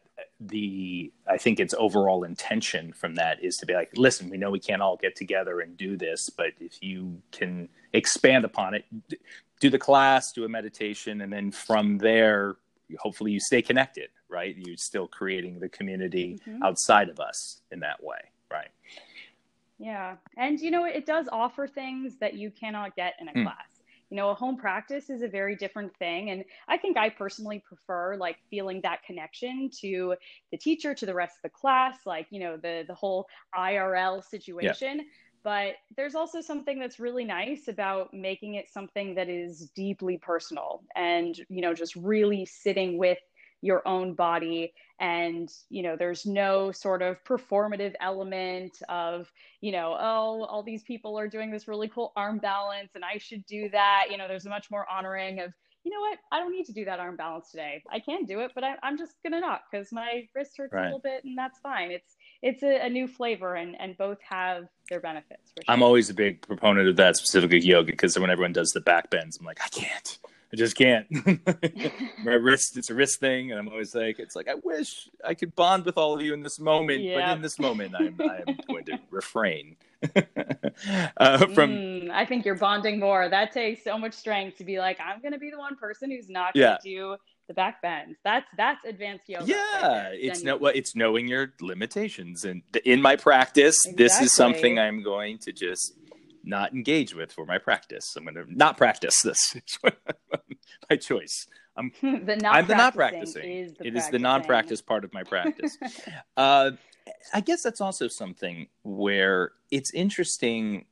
I think its overall intention from that is to be like, listen, we know we can't all get together and do this, but if you can expand upon it, do the class, do a meditation, and then from there, hopefully you stay connected, right? You're still creating the community outside of us in that way, right? Yeah. And, you know, it does offer things that you cannot get in a class. You know, a home practice is a very different thing. And I think I personally prefer, like, feeling that connection to the teacher, to the rest of the class, like, you know, the whole IRL situation. Yeah. But there's also something that's really nice about making it something that is deeply personal and, you know, just really sitting with your own body. And, you know, there's no sort of performative element of, you know, oh, all these people are doing this really cool arm balance and I should do that. You know, there's a much more honoring of, you know what, I don't need to do that arm balance today. I can do it, but I'm just going to not, because my wrist hurts a little bit, and that's fine. It's a new flavor, and both have their benefits. For sure. I'm always a big proponent of that, specifically yoga, because when everyone does the back bends, I'm like, I can't. I just can't. My wrist, it's a wrist thing. And I'm always like, it's like, I wish I could bond with all of you in this moment. Yeah. But in this moment, I'm going to refrain from. I think you're bonding more. That takes so much strength to be like, I'm going to be the one person who's not going to do the back bends. That's advanced yoga. Yeah. Right, it's knowing your limitations. And in my practice, this is something I'm going to just not engage with for my practice. I'm going to not practice this. My choice. I'm the not practicing. It is the non-practice part of my practice. I guess that's also something where it's interesting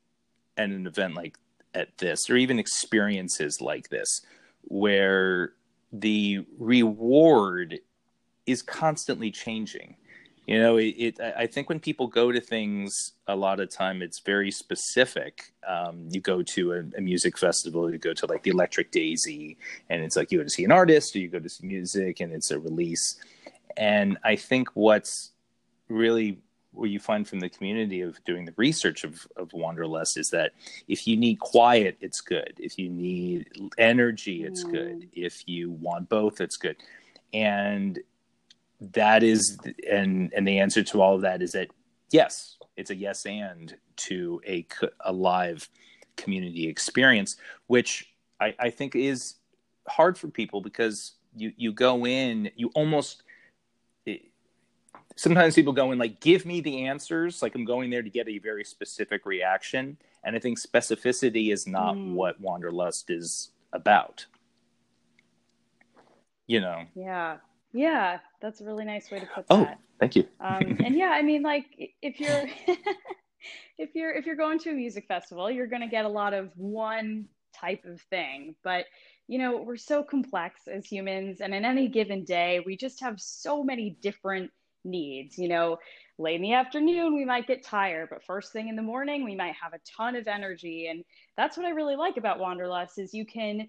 at an event like at this, or even experiences like this, where the reward is constantly changing. You know, I think when people go to things, a lot of time it's very specific. You go to a music festival, you go to like the Electric Daisy, and it's like you go to see an artist, or you go to see music, and it's a release. And I think what you find from the community of doing the research of Wanderlust is that if you need quiet, it's good. If you need energy, it's good. If you want both, it's good. And that is, and the answer to all of that is that yes, it's a yes and to a live community experience, which I think is hard for people, because you go in, you almost, sometimes people go in like, give me the answers. Like I'm going there to get a very specific reaction. And I think specificity is not what Wanderlust is about. You know? Yeah. Yeah. That's a really nice way to put that. Oh, thank you. And yeah, I mean, like if you're going to a music festival, you're going to get a lot of one type of thing, but you know, we're so complex as humans, and in any given day, we just have so many different needs. You know, late in the afternoon, we might get tired, but first thing in the morning, we might have a ton of energy. And that's what I really like about Wanderlust is you can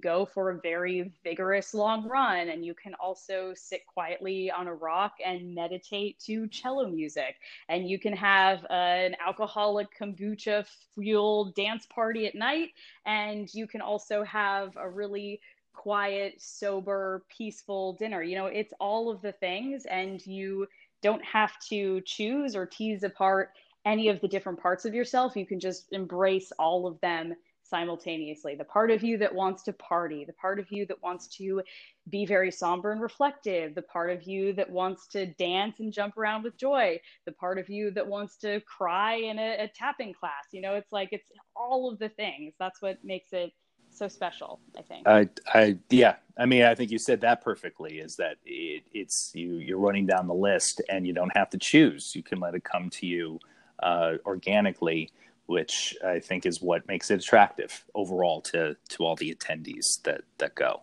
go for a very vigorous long run, and you can also sit quietly on a rock and meditate to cello music. And you can have an alcoholic kombucha fueled dance party at night. And you can also have a really quiet, sober, peaceful dinner. You know, it's all of the things, and you don't have to choose or tease apart any of the different parts of yourself. You can just embrace all of them simultaneously. The part of you that wants to party, the part of you that wants to be very somber and reflective, the part of you that wants to dance and jump around with joy, the part of you that wants to cry in a tapping class. You know, it's like, it's all of the things. That's what makes it so special, I think. Yeah. I mean, I think you said that perfectly, is that it's you're running down the list and you don't have to choose. You can let it come to you organically, which I think is what makes it attractive overall to all the attendees that go.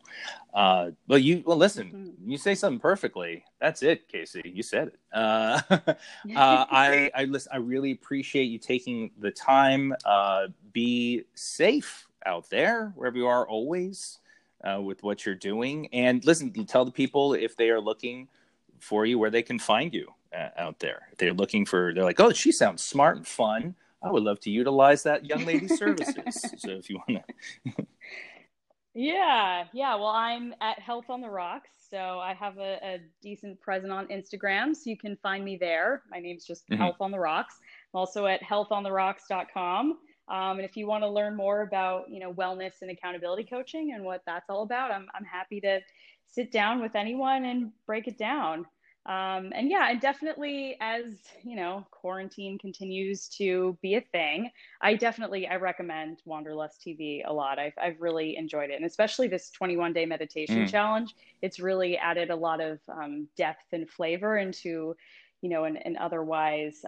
Listen, you say something perfectly. That's it, Casey. You said it. I really appreciate you taking the time. Be safe out there, wherever you are, always with what you're doing. And listen, tell the people if they are looking for you, where they can find you out there. If they're looking for, they're like, oh, she sounds smart and fun. I would love to utilize that young lady's services. So if you want to. Yeah. Well, I'm at Health on the Rocks. So I have a decent presence on Instagram. So you can find me there. My name's just Health on the Rocks. I'm also at healthontheRocks.com. And if you want to learn more about, you know, wellness and accountability coaching and what that's all about, I'm happy to sit down with anyone and break it down. And yeah, and definitely as, you know, quarantine continues to be a thing, I recommend Wanderlust TV a lot. I've really enjoyed it. And especially this 21-day meditation challenge, it's really added a lot of depth and flavor into, you know, an otherwise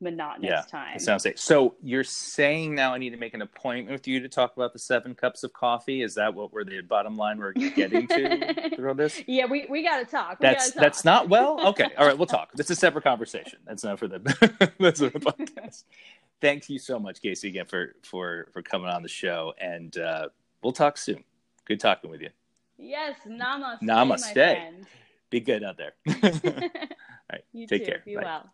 monotonous time. It sounds like. So you're saying now I need to make an appointment with you to talk about the 7 cups of coffee. Is that what the bottom line we're getting to through this? Yeah, we got to talk. That's not well. Okay. All right. We'll talk. That's a separate conversation. That's not for the that's for the podcast. Thank you so much, Casey, again for coming on the show. And we'll talk soon. Good talking with you. Yes. Namaste. Namaste. My friend. Be good out there. All right. You take care. Be well.